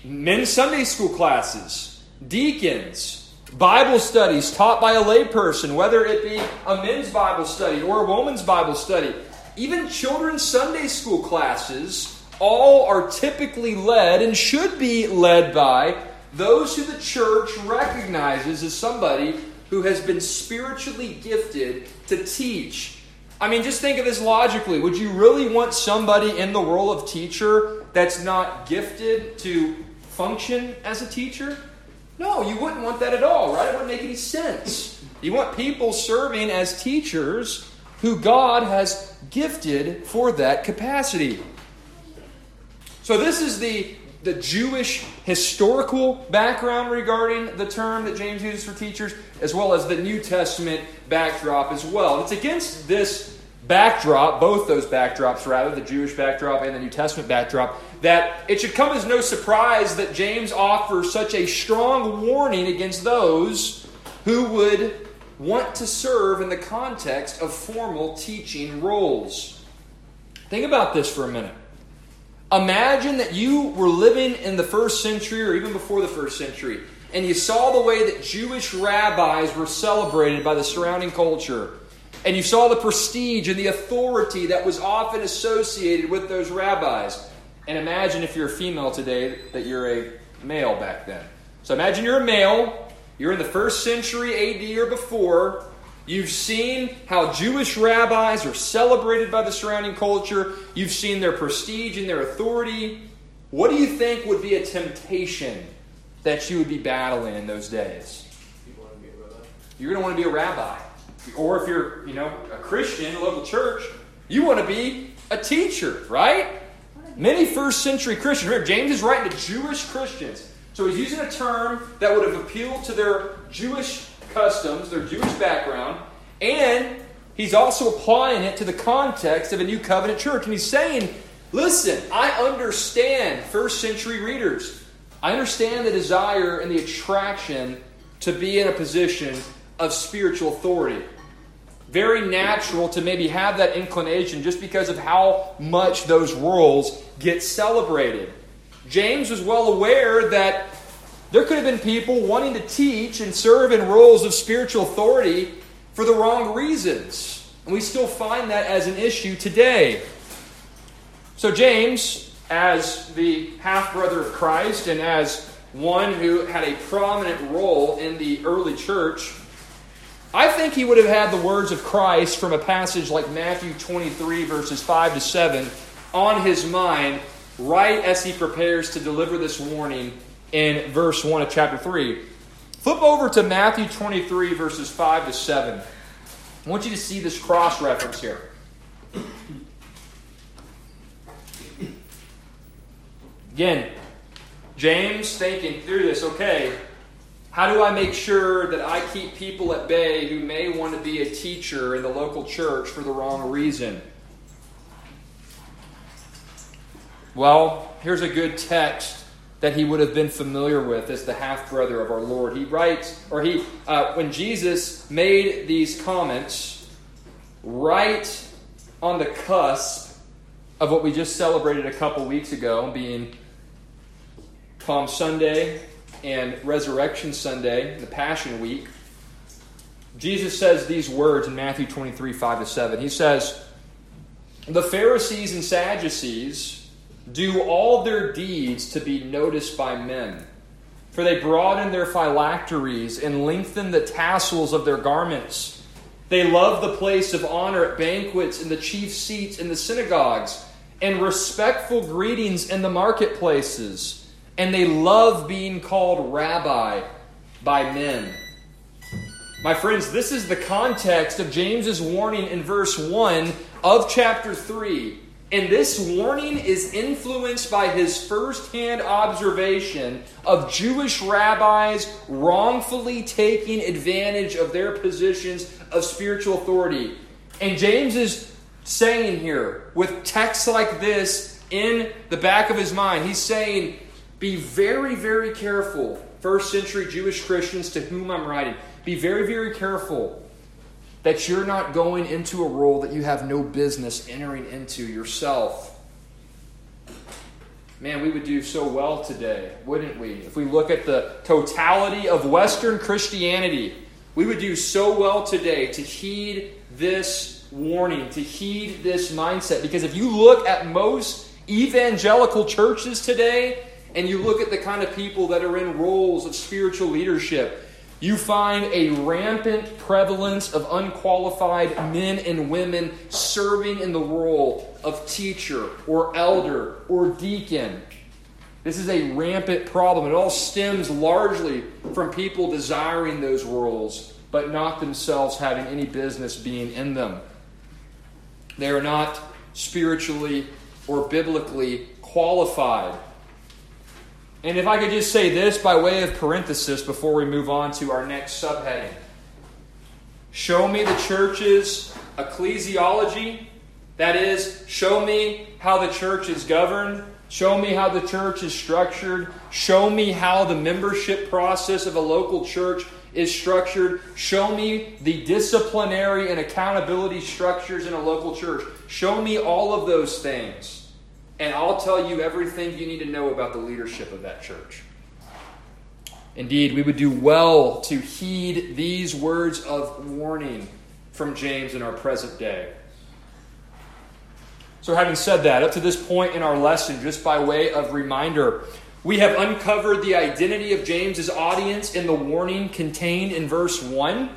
men's Sunday school classes, deacons, Bible studies taught by a layperson, whether it be a men's Bible study or a woman's Bible study, even children's Sunday school classes, all are typically led and should be led by those who the church recognizes as somebody who has been spiritually gifted to teach. I mean, just think of this logically. Would you really want somebody in the role of teacher that's not gifted to function as a teacher? No, you wouldn't want that at all, right? It wouldn't make any sense. You want people serving as teachers who God has gifted for that capacity. So this is the, the Jewish historical background regarding the term that James uses for teachers, as well as the New Testament backdrop as well. It's against this backdrop, both those backdrops rather, the Jewish backdrop and the New Testament backdrop, that it should come as no surprise that James offers such a strong warning against those who would want to serve in the context of formal teaching roles. Think about this for a minute. Imagine that you were living in the first century or even before the first century, and you saw the way that Jewish rabbis were celebrated by the surrounding culture, and you saw the prestige and the authority that was often associated with those rabbis. And imagine if you're a female today that you're a male back then. So imagine you're a male. You're in the first century A D or before. You've seen how Jewish rabbis are celebrated by the surrounding culture. You've seen their prestige and their authority. What do you think would be a temptation that you would be battling in those days? You want to be a rabbi. You're going to want to be a rabbi. Or if you're, you know, a Christian, a local church, you want to be a teacher, right? Many first century Christians. Remember, James is writing to Jewish Christians. So he's using a term that would have appealed to their Jewish customs, their Jewish background, and he's also applying it to the context of a new covenant church. And he's saying, listen, I understand first century readers. I understand the desire and the attraction to be in a position of spiritual authority. Very natural to maybe have that inclination just because of how much those roles get celebrated. James was well aware that there could have been people wanting to teach and serve in roles of spiritual authority for the wrong reasons. And we still find that as an issue today. So James, as the half-brother of Christ and as one who had a prominent role in the early church, I think he would have had the words of Christ from a passage like Matthew twenty-three, verses five to seven, on his mind right as he prepares to deliver this warning in verse one of chapter three. Flip over to Matthew twenty-three, verses five to seven. I want you to see this cross-reference here. Again, James thinking through this, okay, how do I make sure that I keep people at bay who may want to be a teacher in the local church for the wrong reason? Well, here's a good text that he would have been familiar with as the half-brother of our Lord. He writes, or he, uh, when Jesus made these comments, right on the cusp of what we just celebrated a couple weeks ago, being Palm Sunday and Resurrection Sunday, the Passion Week, Jesus says these words in Matthew twenty-three, five to seven. He says, "The Pharisees and Sadducees do all their deeds to be noticed by men, for they broaden their phylacteries and lengthen the tassels of their garments. They love the place of honor at banquets and the chief seats in the synagogues and respectful greetings in the marketplaces, and they love being called rabbi by men." My friends, this is the context of James's warning in verse one of chapter three. And this warning is influenced by his firsthand observation of Jewish rabbis wrongfully taking advantage of their positions of spiritual authority. And James is saying here, with texts like this in the back of his mind, he's saying, be very, very careful, first century Jewish Christians to whom I'm writing, be very, very careful that you're not going into a role that you have no business entering into yourself. Man, we would do so well today, wouldn't we? If we look at the totality of Western Christianity, we would do so well today to heed this warning, to heed this mindset. Because if you look at most evangelical churches today, and you look at the kind of people that are in roles of spiritual leadership, you find a rampant prevalence of unqualified men and women serving in the role of teacher or elder or deacon. This is a rampant problem. It all stems largely from people desiring those roles, but not themselves having any business being in them. They are not spiritually or biblically qualified. And if I could just say this by way of parenthesis before we move on to our next subheading. Show me the church's ecclesiology. That is, show me how the church is governed. Show me how the church is structured. Show me how the membership process of a local church is structured. Show me the disciplinary and accountability structures in a local church. Show me all of those things. And I'll tell you everything you need to know about the leadership of that church. Indeed, we would do well to heed these words of warning from James in our present day. So having said that, up to this point in our lesson, just by way of reminder, we have uncovered the identity of James's audience in the warning contained in verse one.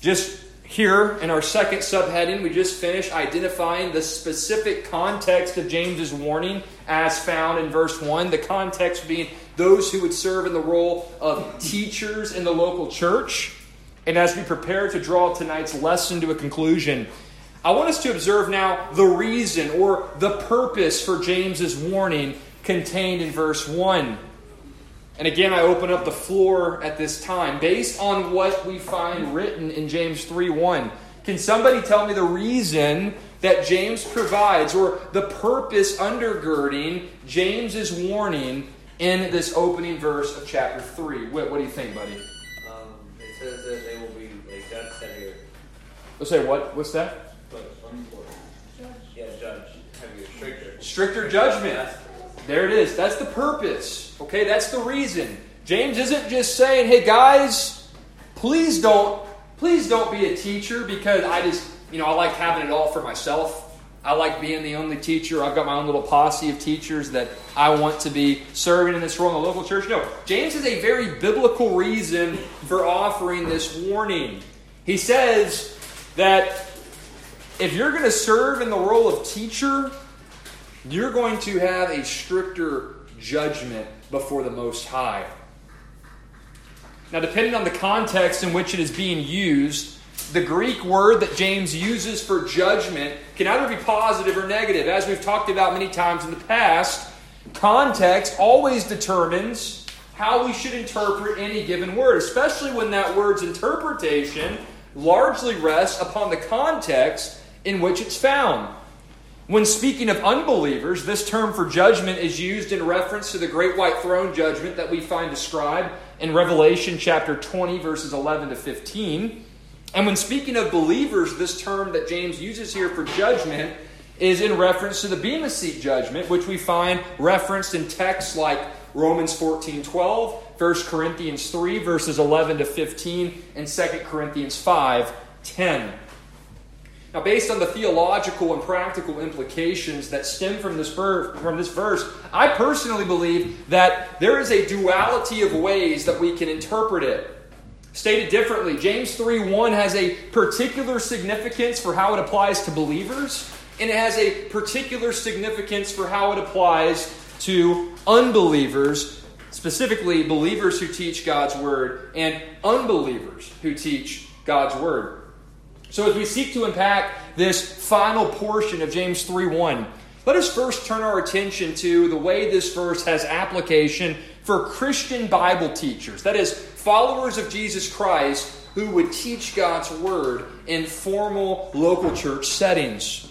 Just here, in our second subheading, we just finished identifying the specific context of James's warning as found in verse one. The context being those who would serve in the role of teachers in the local church. And as we prepare to draw tonight's lesson to a conclusion, I want us to observe now the reason or the purpose for James's warning contained in verse one. And again, I open up the floor at this time based on what we find written in James three one. Can somebody tell me the reason that James provides or the purpose undergirding James's warning in this opening verse of chapter three? What, what do you think, buddy? Um, it says that they will be a judge heavier. Let's say what? What's that? Judge. Yeah, judge. Heavier, stricter. Stricter judgment. There it is. That's the purpose. Okay, that's the reason. James isn't just saying, hey guys, please don't Please don't be a teacher because I just, you know, I like having it all for myself. I like being the only teacher. I've got my own little posse of teachers that I want to be serving in this role in the local church. No, James has a very biblical reason for offering this warning. He says that if you're going to serve in the role of teacher, you're going to have a stricter judgment before the Most High. Now, depending on the context in which it is being used, the Greek word that James uses for judgment can either be positive or negative. As we've talked about many times in the past, context always determines how we should interpret any given word, especially when that word's interpretation largely rests upon the context in which it's found. When speaking of unbelievers, this term for judgment is used in reference to the great white throne judgment that we find described in Revelation chapter twenty, verses eleven to fifteen. And when speaking of believers, this term that James uses here for judgment is in reference to the Bema Seat judgment, which we find referenced in texts like Romans fourteen twelve, First Corinthians three, verses eleven to fifteen, and Second Corinthians five ten. Now, based on the theological and practical implications that stem from this verse, from this verse, I personally believe that there is a duality of ways that we can interpret it. Stated differently, James three one has a particular significance for how it applies to believers, and it has a particular significance for how it applies to unbelievers, specifically believers who teach God's Word and unbelievers who teach God's Word. So as we seek to unpack this final portion of James three one, let us first turn our attention to the way this verse has application for Christian Bible teachers, that is, followers of Jesus Christ who would teach God's Word in formal local church settings.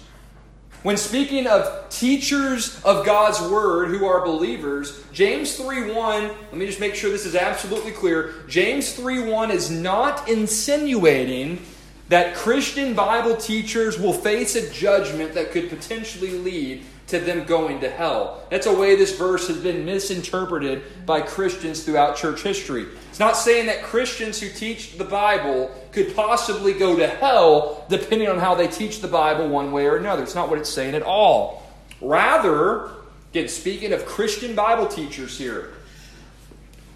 When speaking of teachers of God's Word who are believers, James three one, let me just make sure this is absolutely clear, James three one is not insinuating that Christian Bible teachers will face a judgment that could potentially lead to them going to hell. That's a way this verse has been misinterpreted by Christians throughout church history. It's not saying that Christians who teach the Bible could possibly go to hell depending on how they teach the Bible one way or another. It's not what it's saying at all. Rather, again, speaking of Christian Bible teachers here,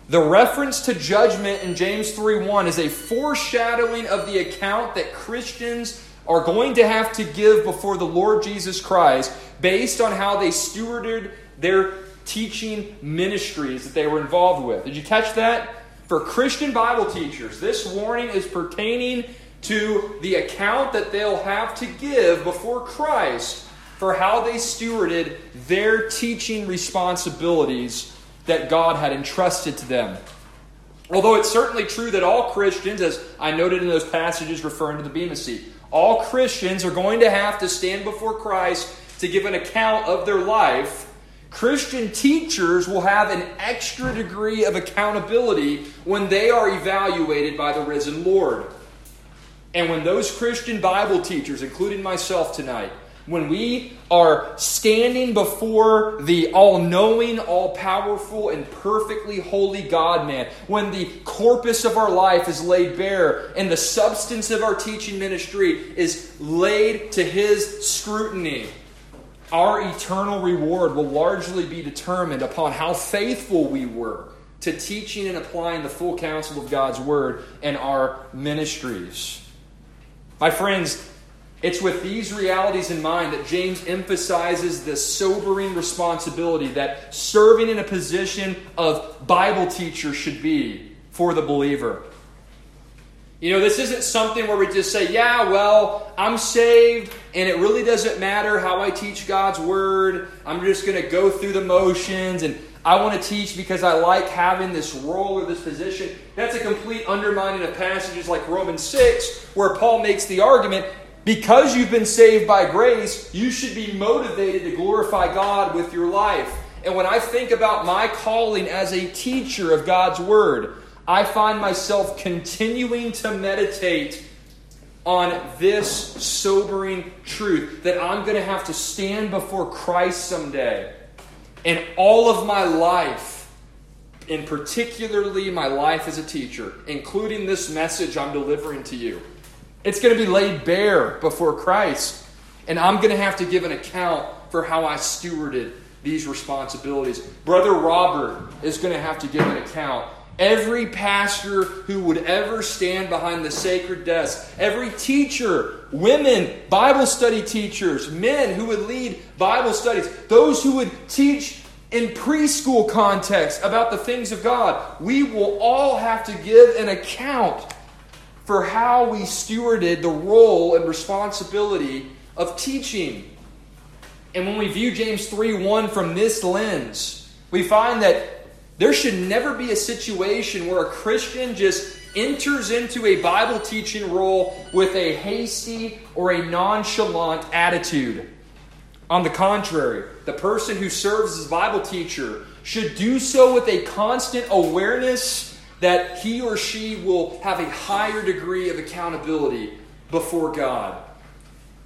the reference to judgment in James three one is a foreshadowing of the account that Christians are going to have to give before the Lord Jesus Christ based on how they stewarded their teaching ministries that they were involved with. Did you catch that? For Christian Bible teachers, this warning is pertaining to the account that they'll have to give before Christ for how they stewarded their teaching responsibilities that God had entrusted to them. Although it's certainly true that all Christians, as I noted in those passages referring to the Bema Seat, all Christians are going to have to stand before Christ to give an account of their life. Christian teachers will have an extra degree of accountability when they are evaluated by the risen Lord. And when those Christian Bible teachers, including myself tonight, when we are standing before the all-knowing, all-powerful, and perfectly holy God-man, when the corpus of our life is laid bare and the substance of our teaching ministry is laid to His scrutiny, our eternal reward will largely be determined upon how faithful we were to teaching and applying the full counsel of God's Word in our ministries. My friends, it's with these realities in mind that James emphasizes the sobering responsibility that serving in a position of Bible teacher should be for the believer. You know, this isn't something where we just say, yeah, well, I'm saved, and it really doesn't matter how I teach God's Word. I'm just going to go through the motions, and I want to teach because I like having this role or this position. That's a complete undermining of passages like Romans six, where Paul makes the argument, because you've been saved by grace, you should be motivated to glorify God with your life. And when I think about my calling as a teacher of God's Word, I find myself continuing to meditate on this sobering truth that I'm going to have to stand before Christ someday. And all of my life and particularly my life as a teacher, including this message I'm delivering to you. It's going to be laid bare before Christ, and I'm going to have to give an account for how I stewarded these responsibilities. Brother Robert is going to have to give an account. Every pastor who would ever stand behind the sacred desk, every teacher, women, Bible study teachers, men who would lead Bible studies, those who would teach in preschool context about the things of God, we will all have to give an account for how we stewarded the role and responsibility of teaching. And when we view James three one from this lens, we find that there should never be a situation where a Christian just enters into a Bible teaching role with a hasty or a nonchalant attitude. On the contrary, the person who serves as Bible teacher should do so with a constant awareness that he or she will have a higher degree of accountability before God.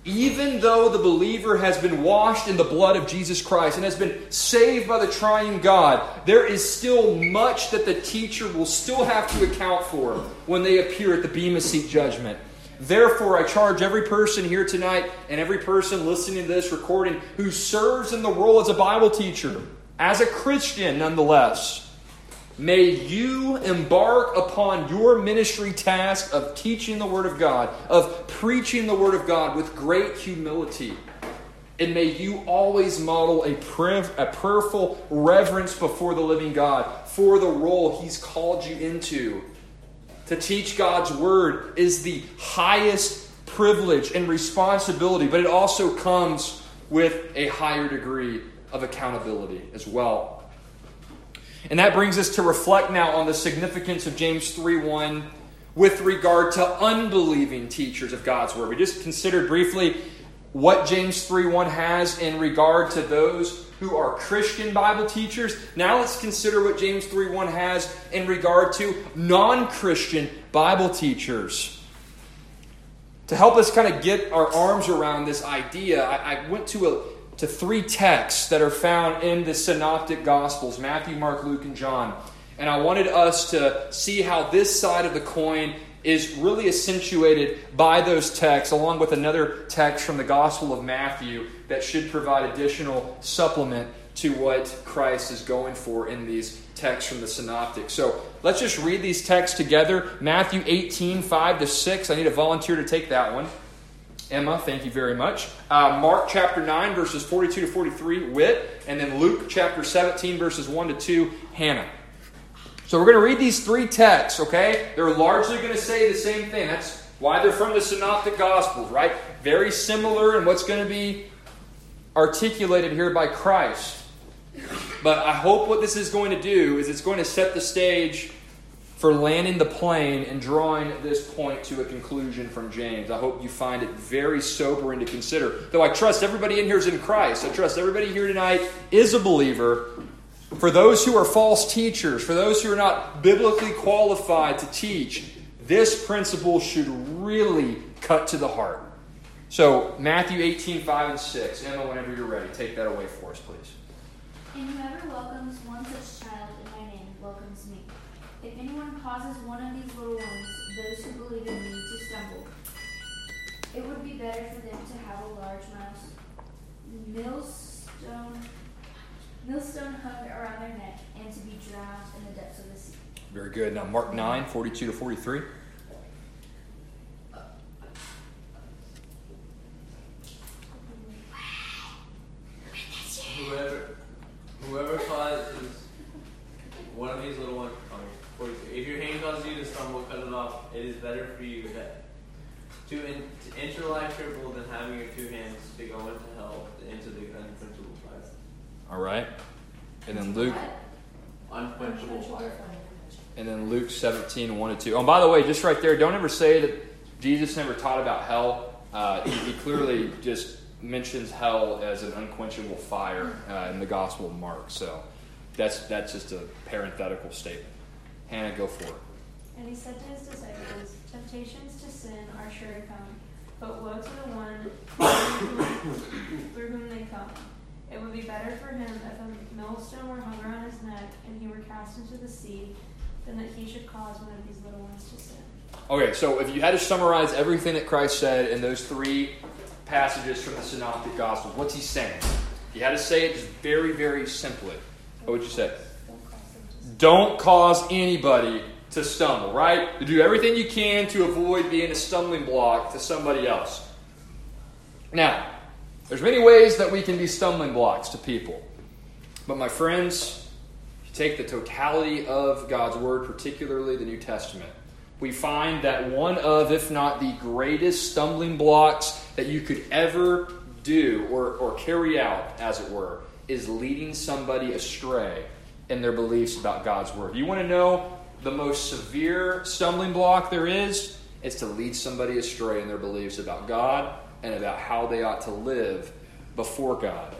Even though the believer has been washed in the blood of Jesus Christ and has been saved by the triune God, there is still much that the teacher will still have to account for when they appear at the Bema Seat judgment. Therefore, I charge every person here tonight and every person listening to this recording who serves in the role as a Bible teacher, as a Christian nonetheless, may you embark upon your ministry task of teaching the Word of God, of preaching the Word of God with great humility. And may you always model a, prayer, a prayerful reverence before the living God for the role He's called you into. To teach God's Word is the highest privilege and responsibility, but it also comes with a higher degree of accountability as well. And that brings us to reflect now on the significance of James three one with regard to unbelieving teachers of God's Word. We just considered briefly what James three one has in regard to those who are Christian Bible teachers. Now let's consider what James three one has in regard to non-Christian Bible teachers. To help us kind of get our arms around this idea, I, I went to a, to three texts that are found in the Synoptic Gospels, Matthew, Mark, Luke, and John. And I wanted us to see how this side of the coin is really accentuated by those texts, along with another text from the Gospel of Matthew that should provide additional supplement to what Christ is going for in these texts from the Synoptics. So let's just read these texts together. Matthew eighteen, five to six. I need a volunteer to take that one. Emma, thank you very much. Uh, Mark chapter nine, verses forty-two to forty-three, Whit. And then Luke chapter seventeen, verses one to two, Hannah. So we're going to read these three texts, okay? They're largely going to say the same thing. That's why they're from the Synoptic Gospels, right? Very similar in what's going to be articulated here by Christ. But I hope what this is going to do is it's going to set the stage for landing the plane and drawing this point to a conclusion from James. I hope you find it very sobering to consider. Though I trust everybody in here is in Christ. I trust everybody here tonight is a believer. For those who are false teachers, for those who are not biblically qualified to teach, this principle should really cut to the heart. So, Matthew eighteen, five and six. Emma, whenever you're ready, take that away for us, please. And whoever welcomes one such child in my name welcomes me. If anyone causes one of these little ones, those who believe in me, to stumble, it would be better for them to have a large millstone millstone hung around their neck and to be drowned in the depths of the sea. Very good. Now, Mark nine, forty-two to forty-three. Whoever, whoever causes one of these little ones, if your hand causes you to stumble, cut it off. It is better for you that to, in, to enter life crippled than having your two hands to go into hell into the unquenchable fire. All right, and then Luke, unquenchable fire, and then Luke seventeen, one to two. Oh, and by the way, just right there, don't ever say that Jesus never taught about hell. Uh, he, he clearly just mentions hell as an unquenchable fire uh, in the Gospel of Mark. So that's that's just a parenthetical statement. Hannah, go for it. And he said to his disciples, temptations to sin are sure to come, but woe to the one through whom they come. It would be better for him if a millstone were hung around his neck and he were cast into the sea than that he should cause one of these little ones to sin. Okay, so if you had to summarize everything that Christ said in those three passages from the Synoptic Gospels, what's he saying? If you had to say it just very, very simply, what would you say? Don't cause anybody to stumble, right? To do everything you can to avoid being a stumbling block to somebody else. Now, there's many ways that we can be stumbling blocks to people. But my friends, if you take the totality of God's Word, particularly the New Testament, we find that one of, if not the greatest stumbling blocks that you could ever do or, or carry out, as it were, is leading somebody astray in their beliefs about God's Word. You want to know the most severe stumbling block there is? It's to lead somebody astray in their beliefs about God and about how they ought to live before God.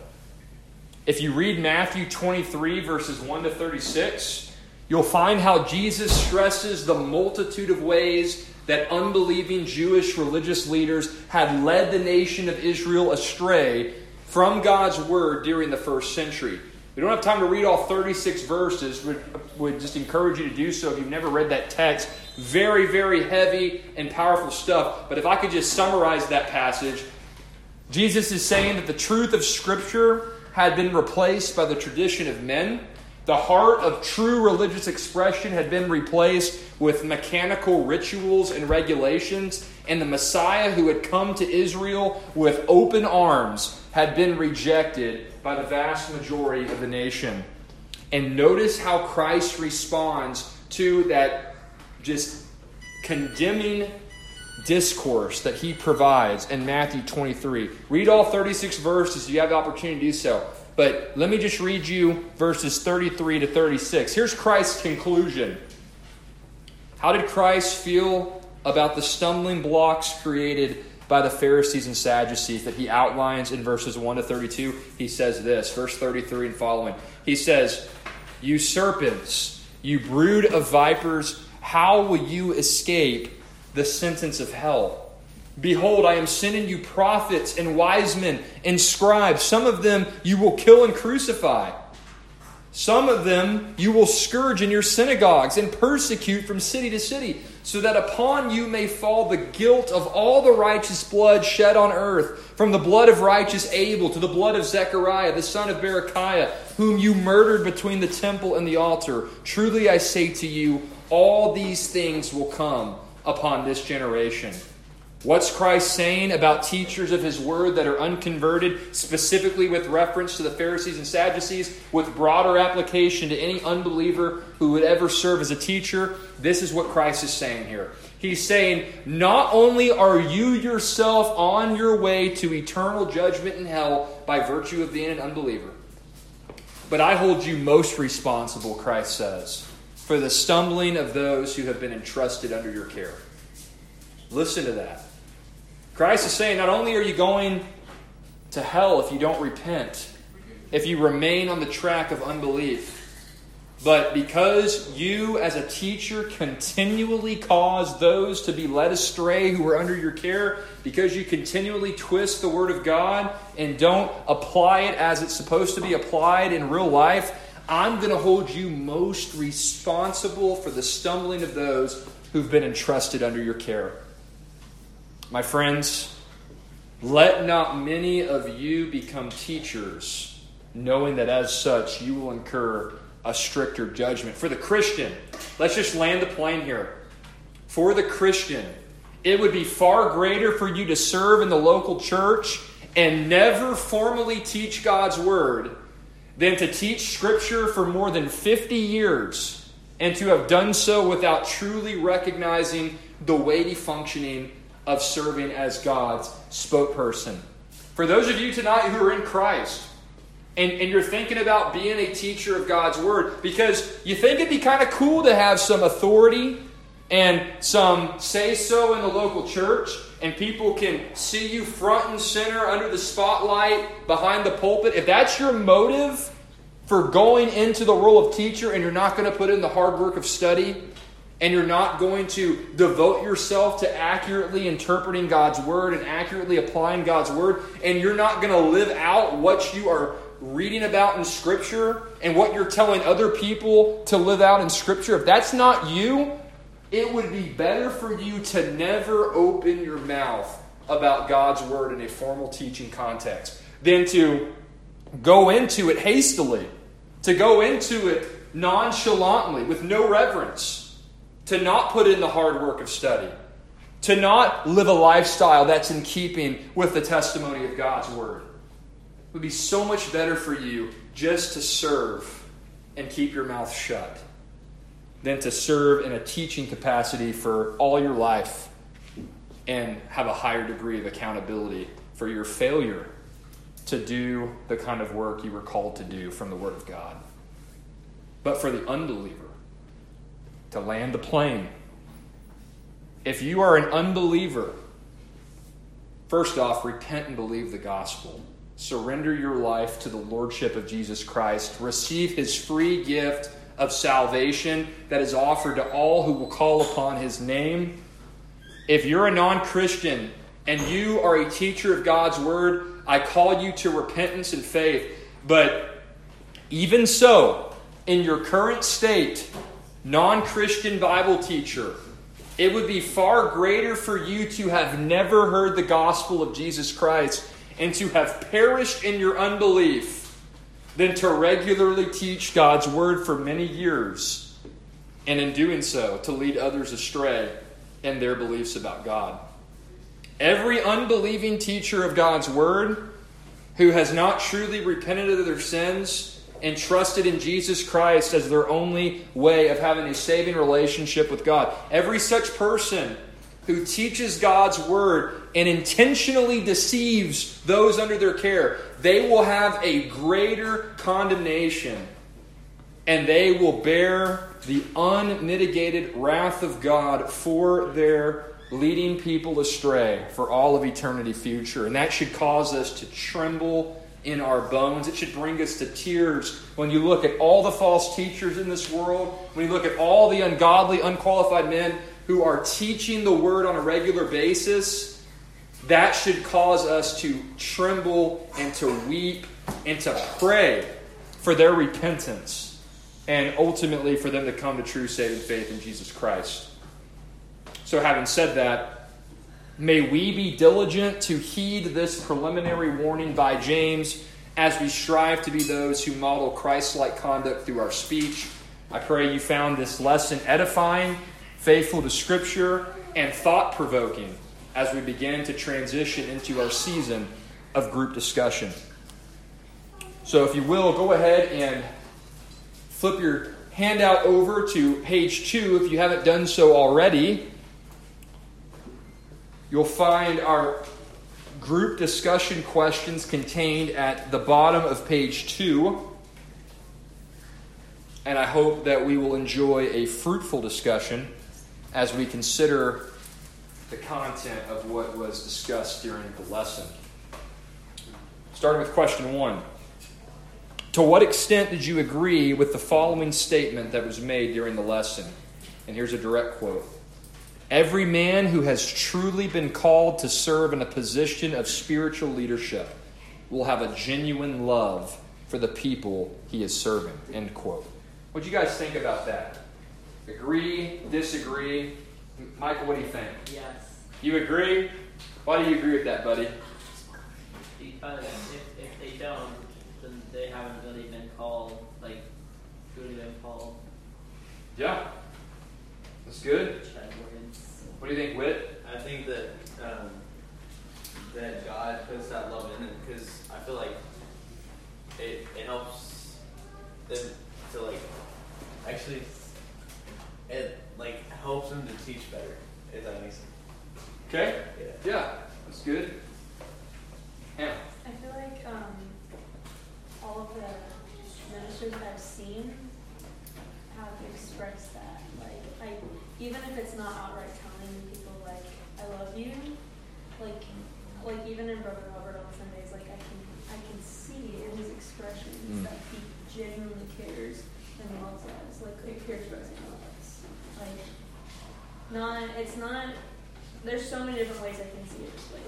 If you read Matthew twenty-three, verses one to thirty-six, you'll find how Jesus stresses the multitude of ways that unbelieving Jewish religious leaders had led the nation of Israel astray from God's Word during the first century. We don't have time to read all thirty-six verses. We'd, we'd just encourage you to do so if you've never read that text. Very, very heavy and powerful stuff. But if I could just summarize that passage, Jesus is saying that the truth of Scripture had been replaced by the tradition of men. The heart of true religious expression had been replaced with mechanical rituals and regulations, and the Messiah who had come to Israel with open arms had been rejected by the vast majority of the nation. And notice how Christ responds to that just condemning discourse that he provides in Matthew twenty-three. Read all thirty-six verses. You have the opportunity to do so. But let me just read you verses thirty-three to thirty-six. Here's Christ's conclusion. How did Christ feel about the stumbling blocks created by the Pharisees and Sadducees that he outlines in verses one to thirty-two? He says this, verse thirty-three and following. He says, "You serpents, you brood of vipers, how will you escape the sentence of hell? Behold, I am sending you prophets and wise men and scribes. Some of them you will kill and crucify. Some of them you will scourge in your synagogues and persecute from city to city, so that upon you may fall the guilt of all the righteous blood shed on earth, from the blood of righteous Abel to the blood of Zechariah, the son of Berechiah, whom you murdered between the temple and the altar. Truly I say to you, all these things will come upon this generation." What's Christ saying about teachers of his word that are unconverted, specifically with reference to the Pharisees and Sadducees, with broader application to any unbeliever who would ever serve as a teacher? This is what Christ is saying here. He's saying, not only are you yourself on your way to eternal judgment in hell by virtue of being an unbeliever, but I hold you most responsible, Christ says, for the stumbling of those who have been entrusted under your care. Listen to that. Christ is saying, not only are you going to hell if you don't repent, if you remain on the track of unbelief, but because you as a teacher continually cause those to be led astray who are under your care, because you continually twist the Word of God and don't apply it as it's supposed to be applied in real life, I'm going to hold you most responsible for the stumbling of those who've been entrusted under your care. My friends, let not many of you become teachers, knowing that as such you will incur a stricter judgment. For the Christian, let's just land the plane here. For the Christian, it would be far greater for you to serve in the local church and never formally teach God's Word than to teach Scripture for more than fifty years and to have done so without truly recognizing the weighty functioning of serving as God's spokesperson. For those of you tonight who are in Christ, and, and you're thinking about being a teacher of God's Word, because you think it'd be kind of cool to have some authority and some say-so in the local church, and people can see you front and center under the spotlight, behind the pulpit. If that's your motive for going into the role of teacher, and you're not going to put in the hard work of study, and you're not going to devote yourself to accurately interpreting God's Word and accurately applying God's Word, and you're not going to live out what you are reading about in Scripture and what you're telling other people to live out in Scripture, if that's not you, it would be better for you to never open your mouth about God's Word in a formal teaching context than to go into it hastily, to go into it nonchalantly, with no reverence, to not put in the hard work of study, to not live a lifestyle that's in keeping with the testimony of God's Word. It would be so much better for you just to serve and keep your mouth shut than to serve in a teaching capacity for all your life and have a higher degree of accountability for your failure to do the kind of work you were called to do from the Word of God. But for the unbeliever, to land the plane, if you are an unbeliever, first off, repent and believe the gospel. Surrender your life to the lordship of Jesus Christ. Receive his free gift of salvation that is offered to all who will call upon his name. If you're a non-Christian and you are a teacher of God's word, I call you to repentance and faith. But even so, in your current state, non-Christian Bible teacher, it would be far greater for you to have never heard the gospel of Jesus Christ and to have perished in your unbelief than to regularly teach God's word for many years, and in doing so, to lead others astray in their beliefs about God. Every unbelieving teacher of God's word who has not truly repented of their sins and trusted in Jesus Christ as their only way of having a saving relationship with God, every such person who teaches God's word and intentionally deceives those under their care, they will have a greater condemnation, and they will bear the unmitigated wrath of God for their leading people astray for all of eternity future. And that should cause us to tremble in our bones. It should bring us to tears when you look at all the false teachers in this world, when you look at all the ungodly, unqualified men who are teaching the word on a regular basis. That should cause us to tremble and to weep and to pray for their repentance and ultimately for them to come to true saving faith in Jesus Christ. So having said that, may we be diligent to heed this preliminary warning by James as we strive to be those who model Christ-like conduct through our speech. I pray you found this lesson edifying, faithful to Scripture, and thought-provoking as we begin to transition into our season of group discussion. So if you will, go ahead and flip your handout over to page two if you haven't done so already. You'll find our group discussion questions contained at the bottom of page two. And I hope that we will enjoy a fruitful discussion as we consider the content of what was discussed during the lesson. Starting with question one. To what extent did you agree with the following statement that was made during the lesson? And here's a direct quote. Every man who has truly been called to serve in a position of spiritual leadership will have a genuine love for the people he is serving. End quote. What do you guys think about that? Agree, disagree? Michael, what do you think? Yes. You agree? Why do you agree with that, buddy? Because if, if they don't, then they haven't really been called, like, truly been called. Yeah. That's good. What do you think, Whit? I think that um, that God puts that love in it because I feel like it, it helps them to, like, actually, it, like, helps them to teach better, if that makes sense. Okay? Yeah. Yeah. That's good. Yeah. I feel like um, all of the ministers that I've seen have expressed that. Like, like, even if it's not outright telling people, like, I love you, like, like even in Brother Robert on Sundays, like, I can I can see in his expressions mm. that he genuinely cares and loves us. Like, he cares for us and loves us. Like, Not, it's not, there's so many different ways I can see it displayed.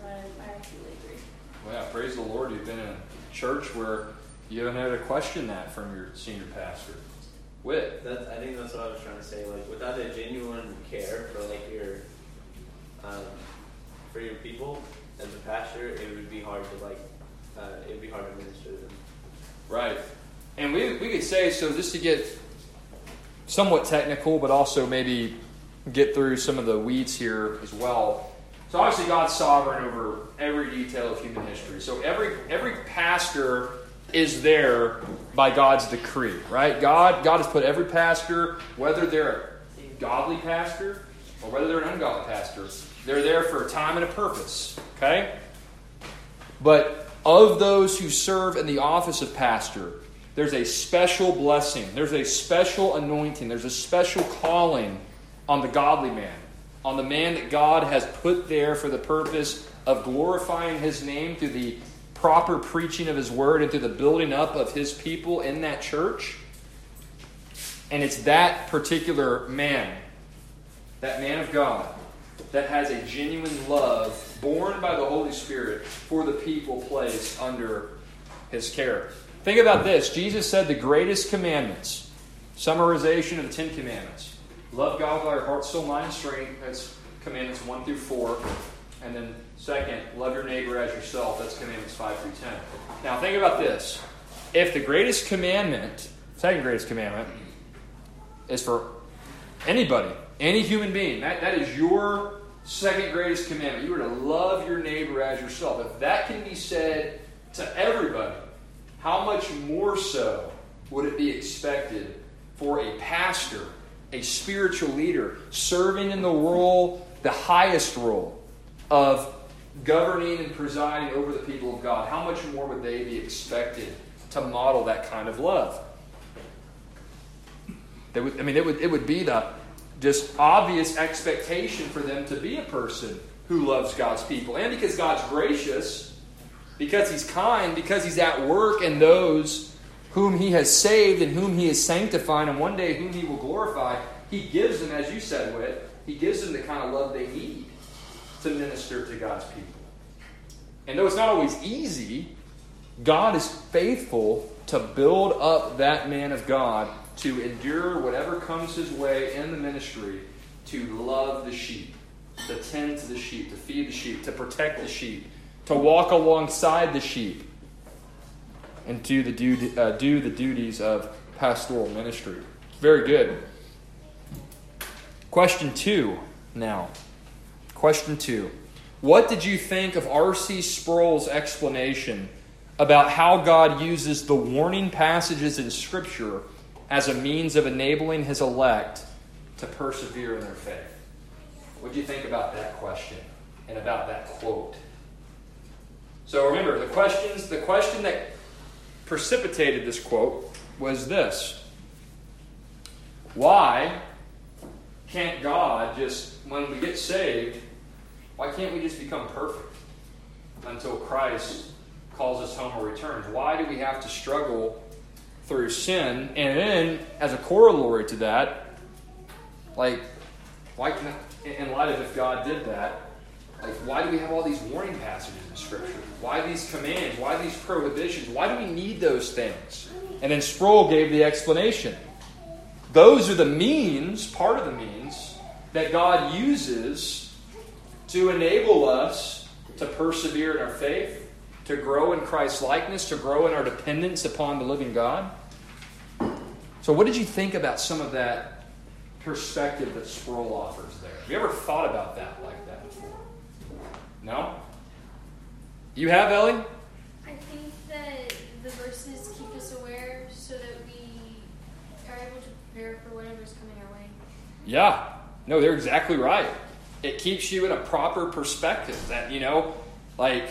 So I, I absolutely agree. Well, yeah, praise the Lord. You've been in a church where You haven't had to question that from your senior pastor. With that's, I think that's what I was trying to say. Like, without a genuine care for like your, um, for your people as a pastor, it would be hard to like, uh, it would be hard to minister to them. Right, and we we could say so just to get somewhat technical, but also maybe get through some of the weeds here as well. So obviously God's sovereign over every detail of human history. So every every pastor is there by God's decree, right? God God has put every pastor, whether they're a godly pastor or whether they're an ungodly pastor, they're there for a time and a purpose, okay? But of those who serve in the office of pastor, there's a special blessing. There's a special anointing. There's a special calling on the godly man, on the man that God has put there for the purpose of glorifying his name through the proper preaching of his word and through the building up of his people in that church. And it's that particular man, that man of God, that has a genuine love born by the Holy Spirit for the people placed under his care. Think about this. Jesus said the greatest commandments, summarization of the Ten Commandments. Love God with all your heart, soul, mind, and strength. That's commandments one through four. And then second, love your neighbor as yourself. That's commandments five through ten. Now think about this. If the greatest commandment, second greatest commandment, is for anybody, any human being, that, that is your second greatest commandment. You are to love your neighbor as yourself. If that can be said to everybody, how much more so would it be expected for a pastor, a spiritual leader, serving in the role, the highest role of governing and presiding over the people of God? How much more would they be expected to model that kind of love? They would, I mean, it would it would be the just obvious expectation for them to be a person who loves God's people. And because God's gracious, because he's kind, because he's at work in those whom he has saved and whom he is sanctifying, and one day whom he will glorify, he gives them, as you said, Whit, he gives them the kind of love they need to minister to God's people. And though it's not always easy, God is faithful to build up that man of God to endure whatever comes his way in the ministry, to love the sheep, to tend to the sheep, to feed the sheep, to protect the sheep, to walk alongside the sheep, and do the, du- uh, do the duties of pastoral ministry. Very good. Question two now. Question two. What did you think of R C Sproul's explanation about how God uses the warning passages in Scripture as a means of enabling his elect to persevere in their faith? What did you think about that question and about that quote? So remember, the questions, the question that precipitated this quote was this: why can't God just, when we get saved, why can't we just become perfect until Christ calls us home or returns? Why do we have to struggle through sin? And then, as a corollary to that, like, why can't, in light of if God did that, like, why do we have all these warning passages in Scripture? Why these commands? Why these prohibitions? Why do we need those things? And then Sproul gave the explanation. Those are the means, part of the means, that God uses to enable us to persevere in our faith, to grow in Christ's likeness, to grow in our dependence upon the living God. So what did you think about some of that perspective that Sproul offers there? Have you ever thought about that like that before? No? You have, Ellie? I think that the verses keep us aware so that we are able to prepare for whatever's coming our way. Yeah. No, they're exactly right. It keeps you in a proper perspective that, you know, like,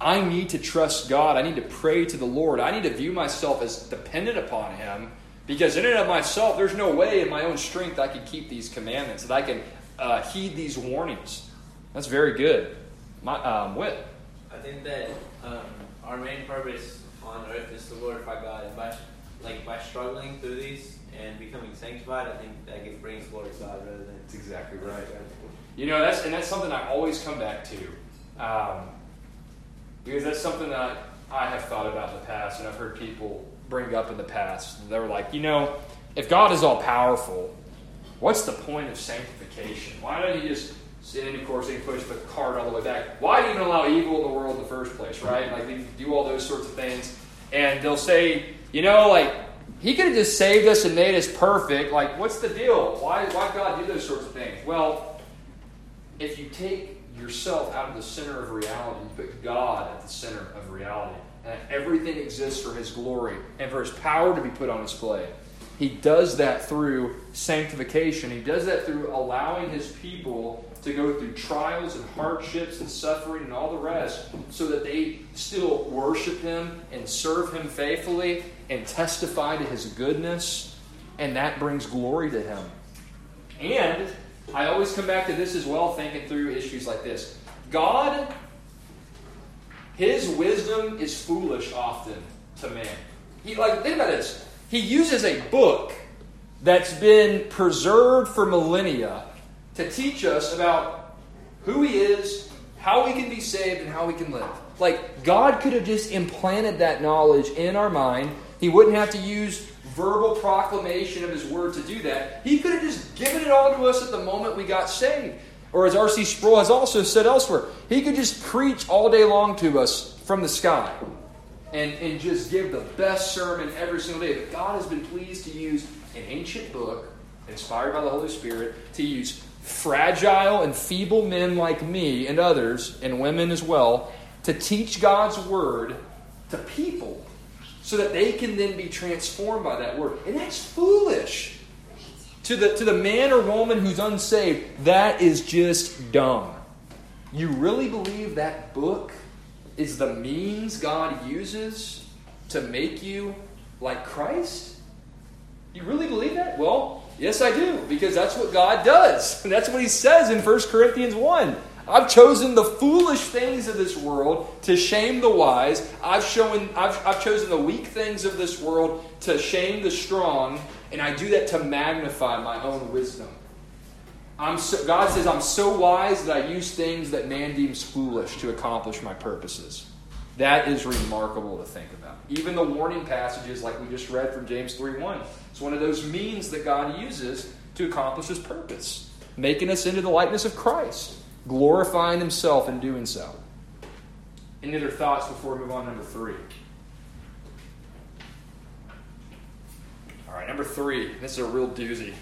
I need to trust God. I need to pray to the Lord. I need to view myself as dependent upon him, because in and of myself, there's no way in my own strength I can keep these commandments, that I can uh, heed these warnings. That's very good. My um, Whit? I think that um, our main purpose on earth is to glorify God. And by, like, by struggling through these and becoming sanctified, I think that it brings glory to God rather than... That's exactly right. You know, that's and that's something I always come back to. Um, because that's something that I have thought about in the past, and I've heard people bring up in the past. They were like, you know, if God is all-powerful, what's the point of sanctification? Why don't he just sin, of course, and push the cart all the way back? Why even allow evil in the world in the first place, right? Like, they do all those sorts of things. And they'll say, you know, like, he could have just saved us and made us perfect. Like, what's the deal? Why, why God do those sorts of things? Well, if you take yourself out of the center of reality, you put God at the center of reality, and everything exists for his glory and for his power to be put on display. He does that through sanctification. He does that through allowing his people to go through trials and hardships and suffering and all the rest so that they still worship him and serve him faithfully and testify to his goodness, and that brings glory to him. And I always come back to this as well, thinking through issues like this. God, his wisdom is foolish often to man. He, like, think about this. He uses a book that's been preserved for millennia to teach us about who he is, how we can be saved, and how we can live. Like, God could have just implanted that knowledge in our mind. He wouldn't have to use verbal proclamation of his word to do that. He could have just given it all to us at the moment we got saved. Or as R C Sproul has also said elsewhere, he could just preach all day long to us from the sky. And, and just give the best sermon every single day. But God has been pleased to use an ancient book, inspired by the Holy Spirit, to use fragile and feeble men like me and others, and women as well, to teach God's word to people so that they can then be transformed by that word. And that's foolish. To the, to the man or woman who's unsaved, that is just dumb. You really believe that book is the means God uses to make you like Christ? You really believe that? Well, yes, I do, because that's what God does. And that's what he says in First Corinthians one. I've chosen the foolish things of this world to shame the wise. I've shown, I've, I've chosen the weak things of this world to shame the strong. And I do that to magnify my own wisdom. I'm so, God says, I'm so wise that I use things that man deems foolish to accomplish my purposes. That is remarkable to think about. Even the warning passages like we just read from James three one. It's one of those means that God uses to accomplish his purpose. Making us into the likeness of Christ. Glorifying himself in doing so. Any other thoughts before we move on to number three? All right, number three. This is a real doozy.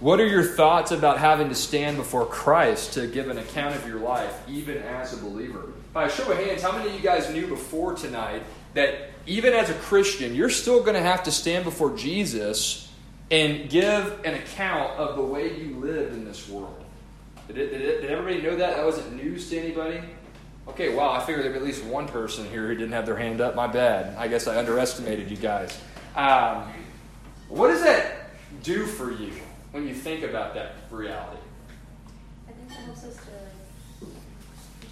What are your thoughts about having to stand before Christ to give an account of your life, even as a believer? By a show of hands, how many of you guys knew before tonight that even as a Christian, you're still going to have to stand before Jesus and give an account of the way you lived in this world? Did, it, did, it, did everybody know that? That wasn't news to anybody? Okay, wow, I figured there'd be at least one person here who didn't have their hand up. My bad. I guess I underestimated you guys. Um, what does that do for you? When you think about that reality, I think it helps us to,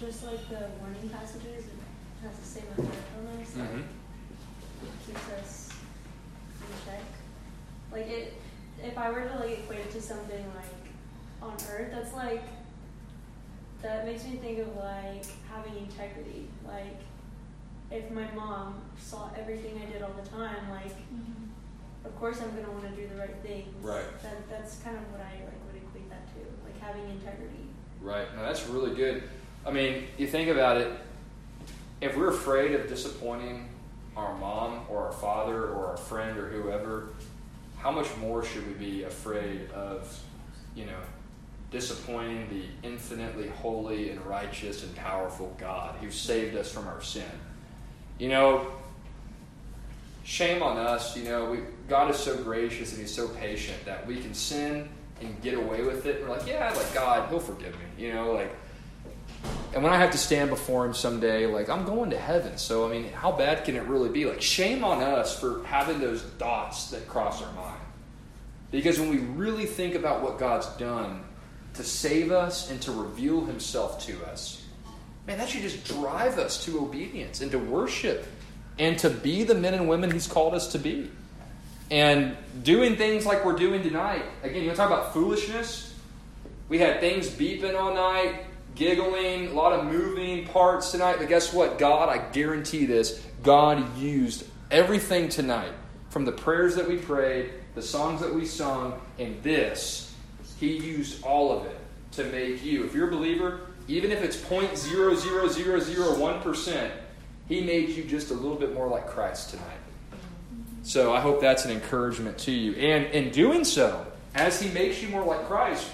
just like the warning passages, it has the same effect on us. Mm-hmm. It keeps us in check. Like it, if I were to like equate it to something like on Earth, that's like that makes me think of like having integrity. Like if my mom saw everything I did all the time, like. Mm-hmm. Of course I'm going to want to do the right thing. Right. That, that's kind of what I like would equate that to, like having integrity. Right. No, that's really good. I mean, you think about it, if we're afraid of disappointing our mom or our father or our friend or whoever, how much more should we be afraid of, you know, disappointing the infinitely holy and righteous and powerful God who saved us from our sin? You know, shame on us, you know, we, God is so gracious and he's so patient that we can sin and get away with it. We're like, yeah, like God, he'll forgive me, you know, like, and when I have to stand before him someday, like I'm going to heaven. So, I mean, how bad can it really be? Like shame on us for having those dots that cross our mind. Because when we really think about what God's done to save us and to reveal himself to us, man, that should just drive us to obedience and to worship and to be the men and women he's called us to be. And doing things like we're doing tonight. Again, you want to talk about foolishness? We had things beeping all night. giggling, a lot of moving parts tonight. But guess what? God, I guarantee this, God used everything tonight, from the prayers that we prayed, the songs that we sung, and this. He used all of it to make you. If you're a believer, even if it's zero point zero zero zero zero one percent, He made you just a little bit more like Christ tonight. So I hope that's an encouragement to you. And in doing so, as He makes you more like Christ,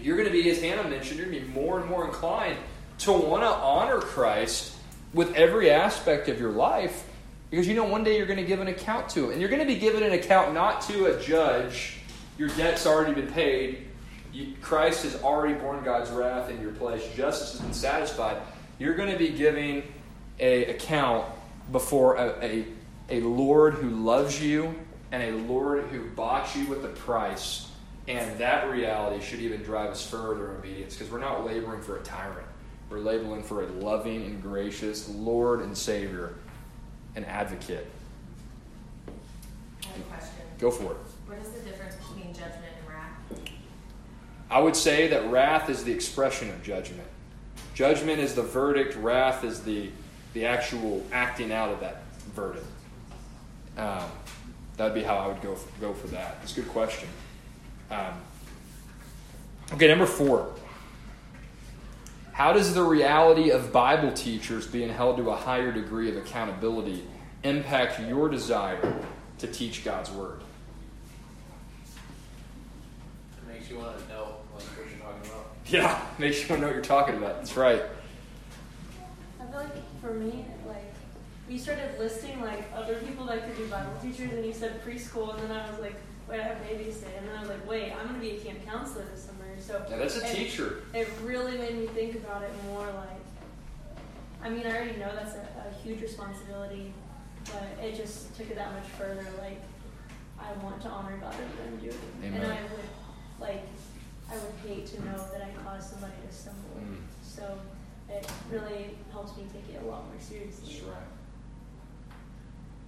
you're going to be, as Hannah mentioned, you're going to be more and more inclined to want to honor Christ with every aspect of your life, because you know one day you're going to give an account to Him. And you're going to be given an account not to a judge. Your debt's already been paid. You, Christ has already borne God's wrath in your place. Justice has been satisfied. You're going to be giving an account before a, a, a Lord who loves you and a Lord who bought you with a price. And that reality should even drive us further in obedience, because we're not laboring for a tyrant. We're laboring for a loving and gracious Lord and Savior and advocate. I have a question. Go for it. What is the difference between judgment and wrath? I would say that wrath is the expression of judgment. Judgment is the verdict. Wrath is the, the actual acting out of that verdict. Um, that'd be how I would go for, go for that. That's a good question. Um, okay, number four. How does the reality of Bible teachers being held to a higher degree of accountability impact your desire to teach God's Word? It makes you want to know what you're talking about. Yeah, makes you want to know what you're talking about. That's right. I feel like for me, like, you started listing like other people that could be Bible teachers, and you said preschool, and then I was like, wait, I have babies today. And then I was like, wait, I'm going to be a camp counselor this summer. So yeah, that's a it, teacher. It really made me think about it more. Like, I mean, I already know that's a, a huge responsibility, but it just took it that much further. Like, I want to honor God and do it. Amen. And I would, like, I would hate to know that I caused somebody to stumble. Mm. So it really helps me take it a lot more seriously. That's right.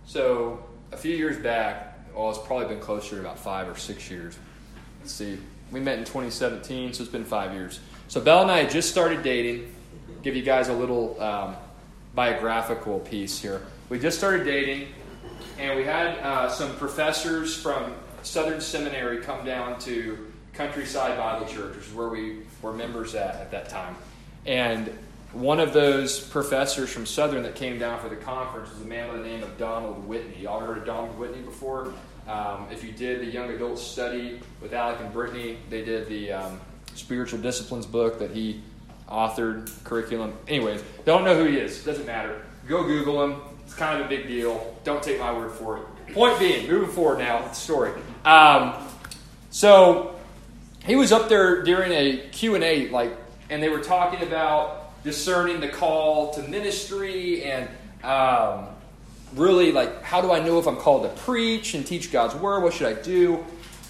So a few years back, well, it's probably been closer to about five or six years. Let's see. We met in twenty seventeen, so it's been five years. So Belle and I had just started dating. Give you guys a little um, biographical piece here. We just started dating, and we had uh, some professors from Southern Seminary come down to Countryside Bible Church, which is where we were members at at that time. And one of those professors from Southern that came down for the conference was a man by the name of Donald Whitney. Y'all heard of Donald Whitney before? Um, if you did the young adult study with Alec and Brittany, they did the um, spiritual disciplines book that he authored, curriculum. Anyways, don't know who he is. Doesn't matter. Go Google him. It's kind of a big deal. Don't take my word for it. Point being, moving forward now with the story. Um, so he was up there during a Q and A, like, and they were talking about discerning the call to ministry and um, really like, how do I know if I'm called to preach and teach God's word? What should I do?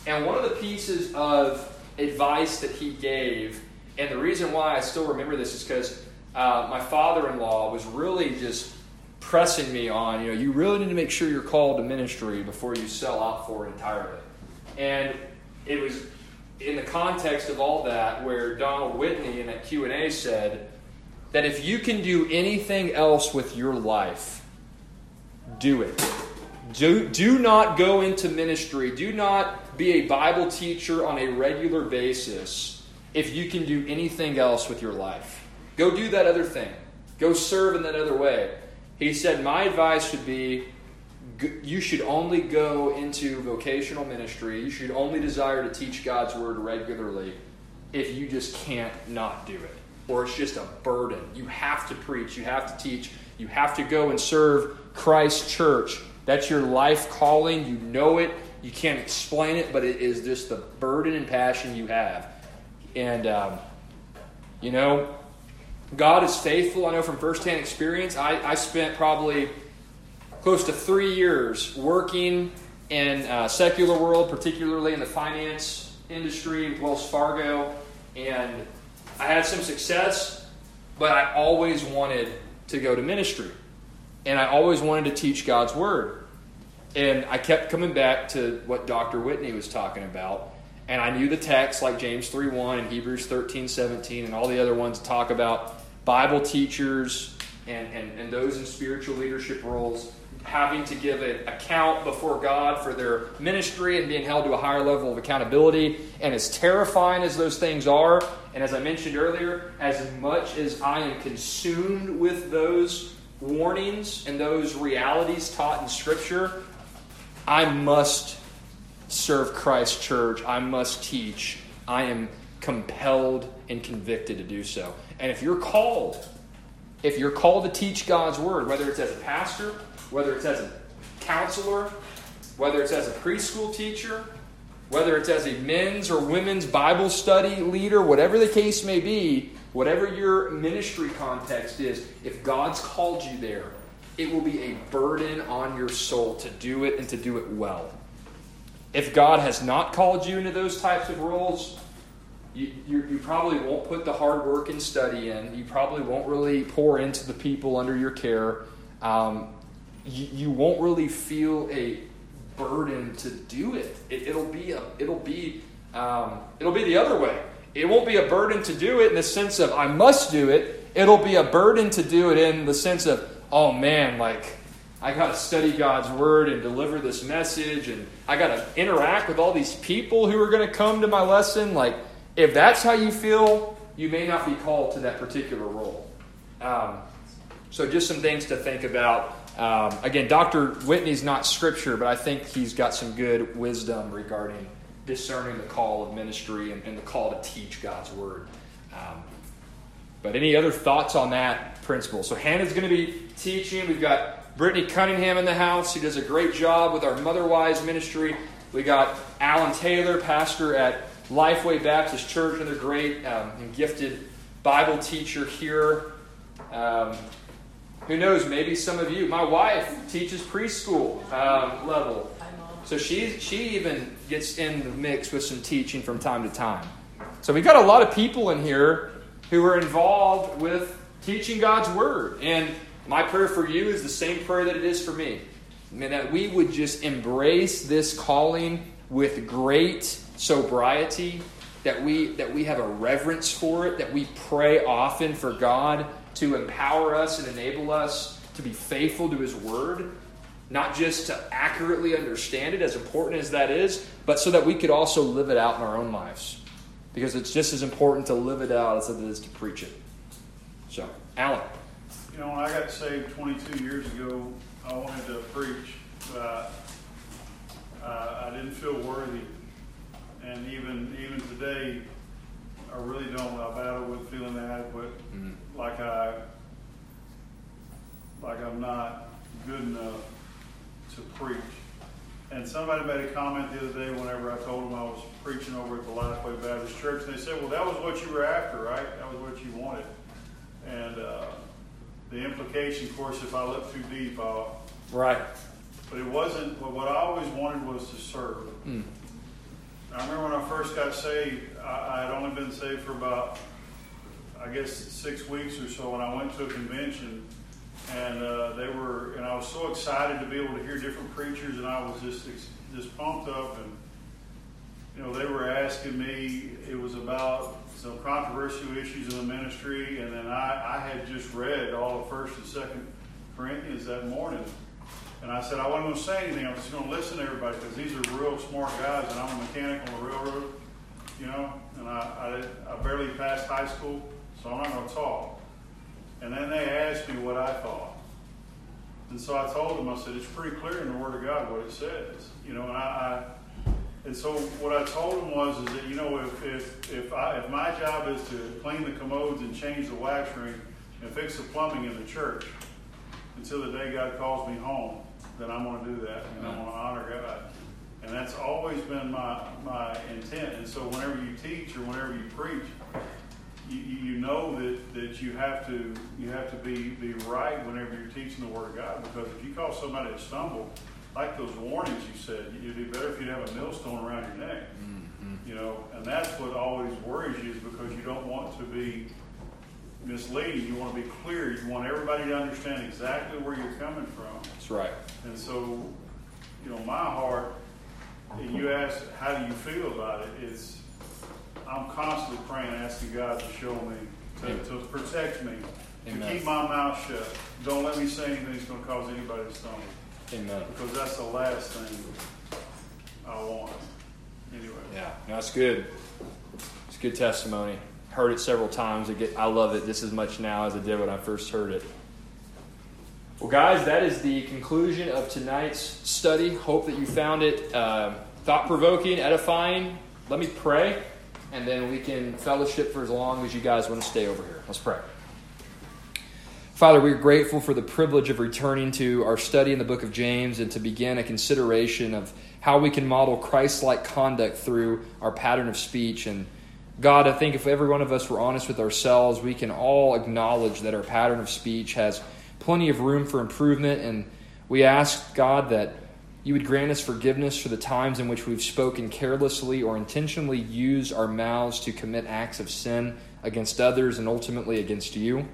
And one of the pieces of advice that he gave, and the reason why I still remember this is because uh, my father-in-law was really just pressing me on, you know, you really need to make sure you're called to ministry before you sell out for it entirely. And it was in the context of all that where Donald Whitney in that Q and A said that if you can do anything else with your life, do it. Do, do not go into ministry. Do not be a Bible teacher on a regular basis if you can do anything else with your life. Go do that other thing. Go serve in that other way. He said, my advice should be, you should only go into vocational ministry. You should only desire to teach God's word regularly if you just can't not do it, or it's just a burden. You have to preach. You have to teach. You have to go and serve Christ's church. That's your life calling. You know it. You can't explain it, but it is just the burden and passion you have. And, um, you know, God is faithful. I know from firsthand experience, I, I spent probably close to three years working in uh, secular world, particularly in the finance industry, Wells Fargo, and I had some success, but I always wanted to go to ministry. And I always wanted to teach God's Word. And I kept coming back to what Doctor Whitney was talking about. And I knew the texts like James three one and Hebrews thirteen seventeen and all the other ones that talk about Bible teachers and, and, and those in spiritual leadership roles having to give an account before God for their ministry and being held to a higher level of accountability. And as terrifying as those things are, and as I mentioned earlier, as much as I am consumed with those warnings and those realities taught in Scripture, I must serve Christ's church. I must teach. I am compelled and convicted to do so. And if you're called, if you're called to teach God's Word, whether it's as a pastor, whether it's as a counselor, whether it's as a preschool teacher, whether it's as a men's or women's Bible study leader, whatever the case may be, whatever your ministry context is, if God's called you there, it will be a burden on your soul to do it and to do it well. If God has not called you into those types of roles, you, you, you probably won't put the hard work and study in. You probably won't really pour into the people under your care. Um, you, you won't really feel a burden to do it. it it'll be a, it'll be um, it'll be the other way. It won't be a burden to do it in the sense of I must do it. It'll be a burden to do it in the sense of, oh man, like I got to study God's Word and deliver this message, and I got to interact with all these people who are going to come to my lesson. Like, if that's how you feel, you may not be called to that particular role. Um, so just some things to think about. Um, again, Doctor Whitney's not Scripture, but I think he's got some good wisdom regarding discerning the call of ministry and, and the call to teach God's Word. Um, but any other thoughts on that principle? So Hannah's going to be teaching. We've got Brittany Cunningham in the house, who does a great job with our Motherwise ministry. We got Alan Taylor, pastor at Lifeway Baptist Church, another great um, and gifted Bible teacher here. Um, who knows, maybe some of you. My wife teaches preschool um, level. So she, she even gets in the mix with some teaching from time to time. So we've got a lot of people in here who are involved with teaching God's Word. And my prayer for you is the same prayer that it is for me. I mean, that we would just embrace this calling with great sobriety, that we that we have a reverence for it, that we pray often for God to empower us and enable us to be faithful to His Word, not just to accurately understand it, as important as that is, but so that we could also live it out in our own lives. Because it's just as important to live it out as it is to preach it. So, Alan. You know, when I got saved twenty-two years ago, I wanted to preach, but uh, I didn't feel worthy. And even even today, I really don't. I battle with feeling adequate, mm-hmm. like I like I'm not good enough to preach. And somebody made a comment the other day whenever I told them I was preaching over at the Lifeway Baptist Church. They said, "Well, that was what you were after, right? That was what you wanted." And uh, the implication, of course, if I look too deep, I'll... Right. But it wasn't... But what I always wanted was to serve. Mm. I remember when I first got saved, I, I had only been saved for about, I guess, six weeks or so, and I went to a convention, and uh, they were... And I was so excited to be able to hear different preachers, and I was just, just pumped up, and, you know, they were asking me... It was about... some controversial issues in the ministry, and then I, I had just read all of First and Second Corinthians that morning, and I said I wasn't going to say anything. I'm just going to listen to everybody because these are real smart guys, and I'm a mechanic on the railroad, you know. And I, I, I barely passed high school, so I'm not going to talk. And then they asked me what I thought, and so I told them. I said it's pretty clear in the Word of God what it says, you know. And I. I And so what I told him was, is that, you know, if if if, I, if my job is to clean the commodes and change the wax ring and fix the plumbing in the church until the day God calls me home, then I'm going to do that, and I'm going to honor God. And that's always been my my intent. And so whenever you teach or whenever you preach, you, you know that, that you have to you have to be, be right whenever you're teaching the Word of God, because if you cause somebody to stumble, like those warnings you said, it'd be better if you'd have a millstone around your neck, mm-hmm. you know. And that's what always worries you, is because you don't want to be misleading. You want to be clear. You want everybody to understand exactly where you're coming from. That's right. And so, you know, my heart you asked, how do you feel about it? It's, I'm constantly praying, asking God to show me, to, to protect me, Amen. To keep my mouth shut. Don't let me say anything that's going to cause anybody to stumble. Amen. Because that's the last thing I want. Anyway. Yeah, that's good. It's good testimony. Heard it several times. I love it just as much now as I did when I first heard it. Well, guys, that is the conclusion of tonight's study. Hope that you found it uh, thought-provoking, edifying. Let me pray, and then we can fellowship for as long as you guys want to stay over here. Let's pray. Father, we're grateful for the privilege of returning to our study in the book of James and to begin a consideration of how we can model Christ-like conduct through our pattern of speech. And God, I think if every one of us were honest with ourselves, we can all acknowledge that our pattern of speech has plenty of room for improvement, and we ask, God, that you would grant us forgiveness for the times in which we've spoken carelessly or intentionally used our mouths to commit acts of sin against others and ultimately against you.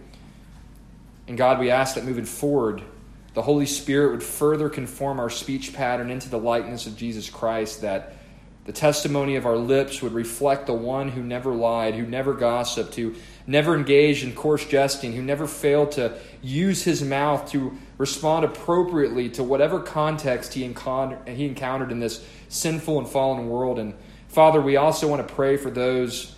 And God, we ask that moving forward, the Holy Spirit would further conform our speech pattern into the likeness of Jesus Christ, that the testimony of our lips would reflect the one who never lied, who never gossiped, who never engaged in coarse jesting, who never failed to use his mouth to respond appropriately to whatever context he encountered in this sinful and fallen world. And Father, we also want to pray for those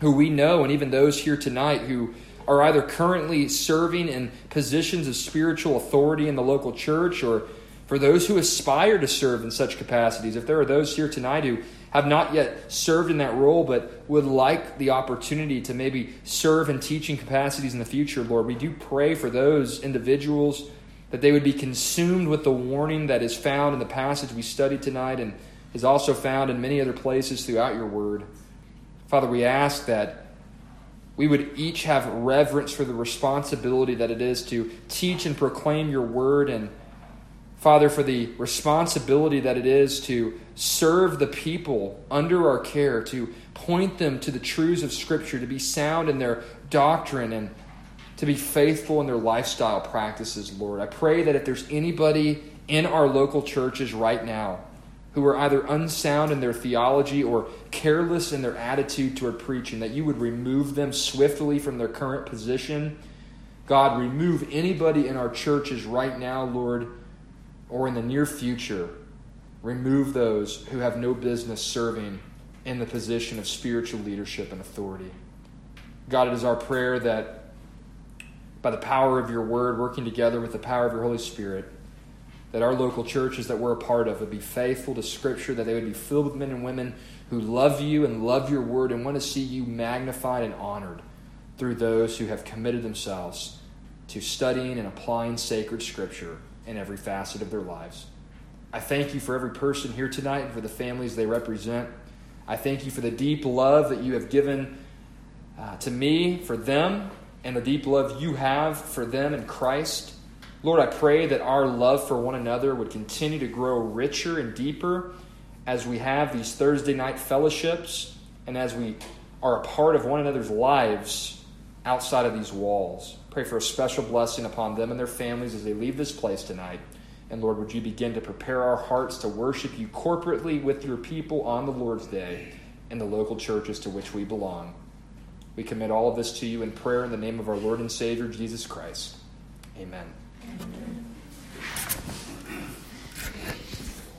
who we know and even those here tonight who are either currently serving in positions of spiritual authority in the local church or for those who aspire to serve in such capacities. If there are those here tonight who have not yet served in that role but would like the opportunity to maybe serve in teaching capacities in the future, Lord, we do pray for those individuals that they would be consumed with the warning that is found in the passage we studied tonight and is also found in many other places throughout your word. Father, we ask that we would each have reverence for the responsibility that it is to teach and proclaim your word, and Father, for the responsibility that it is to serve the people under our care, to point them to the truths of Scripture, to be sound in their doctrine, and to be faithful in their lifestyle practices, Lord. I pray that if there's anybody in our local churches right now who are either unsound in their theology or careless in their attitude toward preaching, that you would remove them swiftly from their current position. God, remove anybody in our churches right now, Lord, or in the near future, remove those who have no business serving in the position of spiritual leadership and authority. God, it is our prayer that by the power of your word, working together with the power of your Holy Spirit, that our local churches that we're a part of would be faithful to Scripture, that they would be filled with men and women who love you and love your word and want to see you magnified and honored through those who have committed themselves to studying and applying sacred Scripture in every facet of their lives. I thank you for every person here tonight and for the families they represent. I thank you for the deep love that you have given uh, to me for them and the deep love you have for them in Christ. Lord, I pray that our love for one another would continue to grow richer and deeper as we have these Thursday night fellowships and as we are a part of one another's lives outside of these walls. Pray for a special blessing upon them and their families as they leave this place tonight. And Lord, would you begin to prepare our hearts to worship you corporately with your people on the Lord's Day in the local churches to which we belong. We commit all of this to you in prayer in the name of our Lord and Savior, Jesus Christ. Amen. Amen.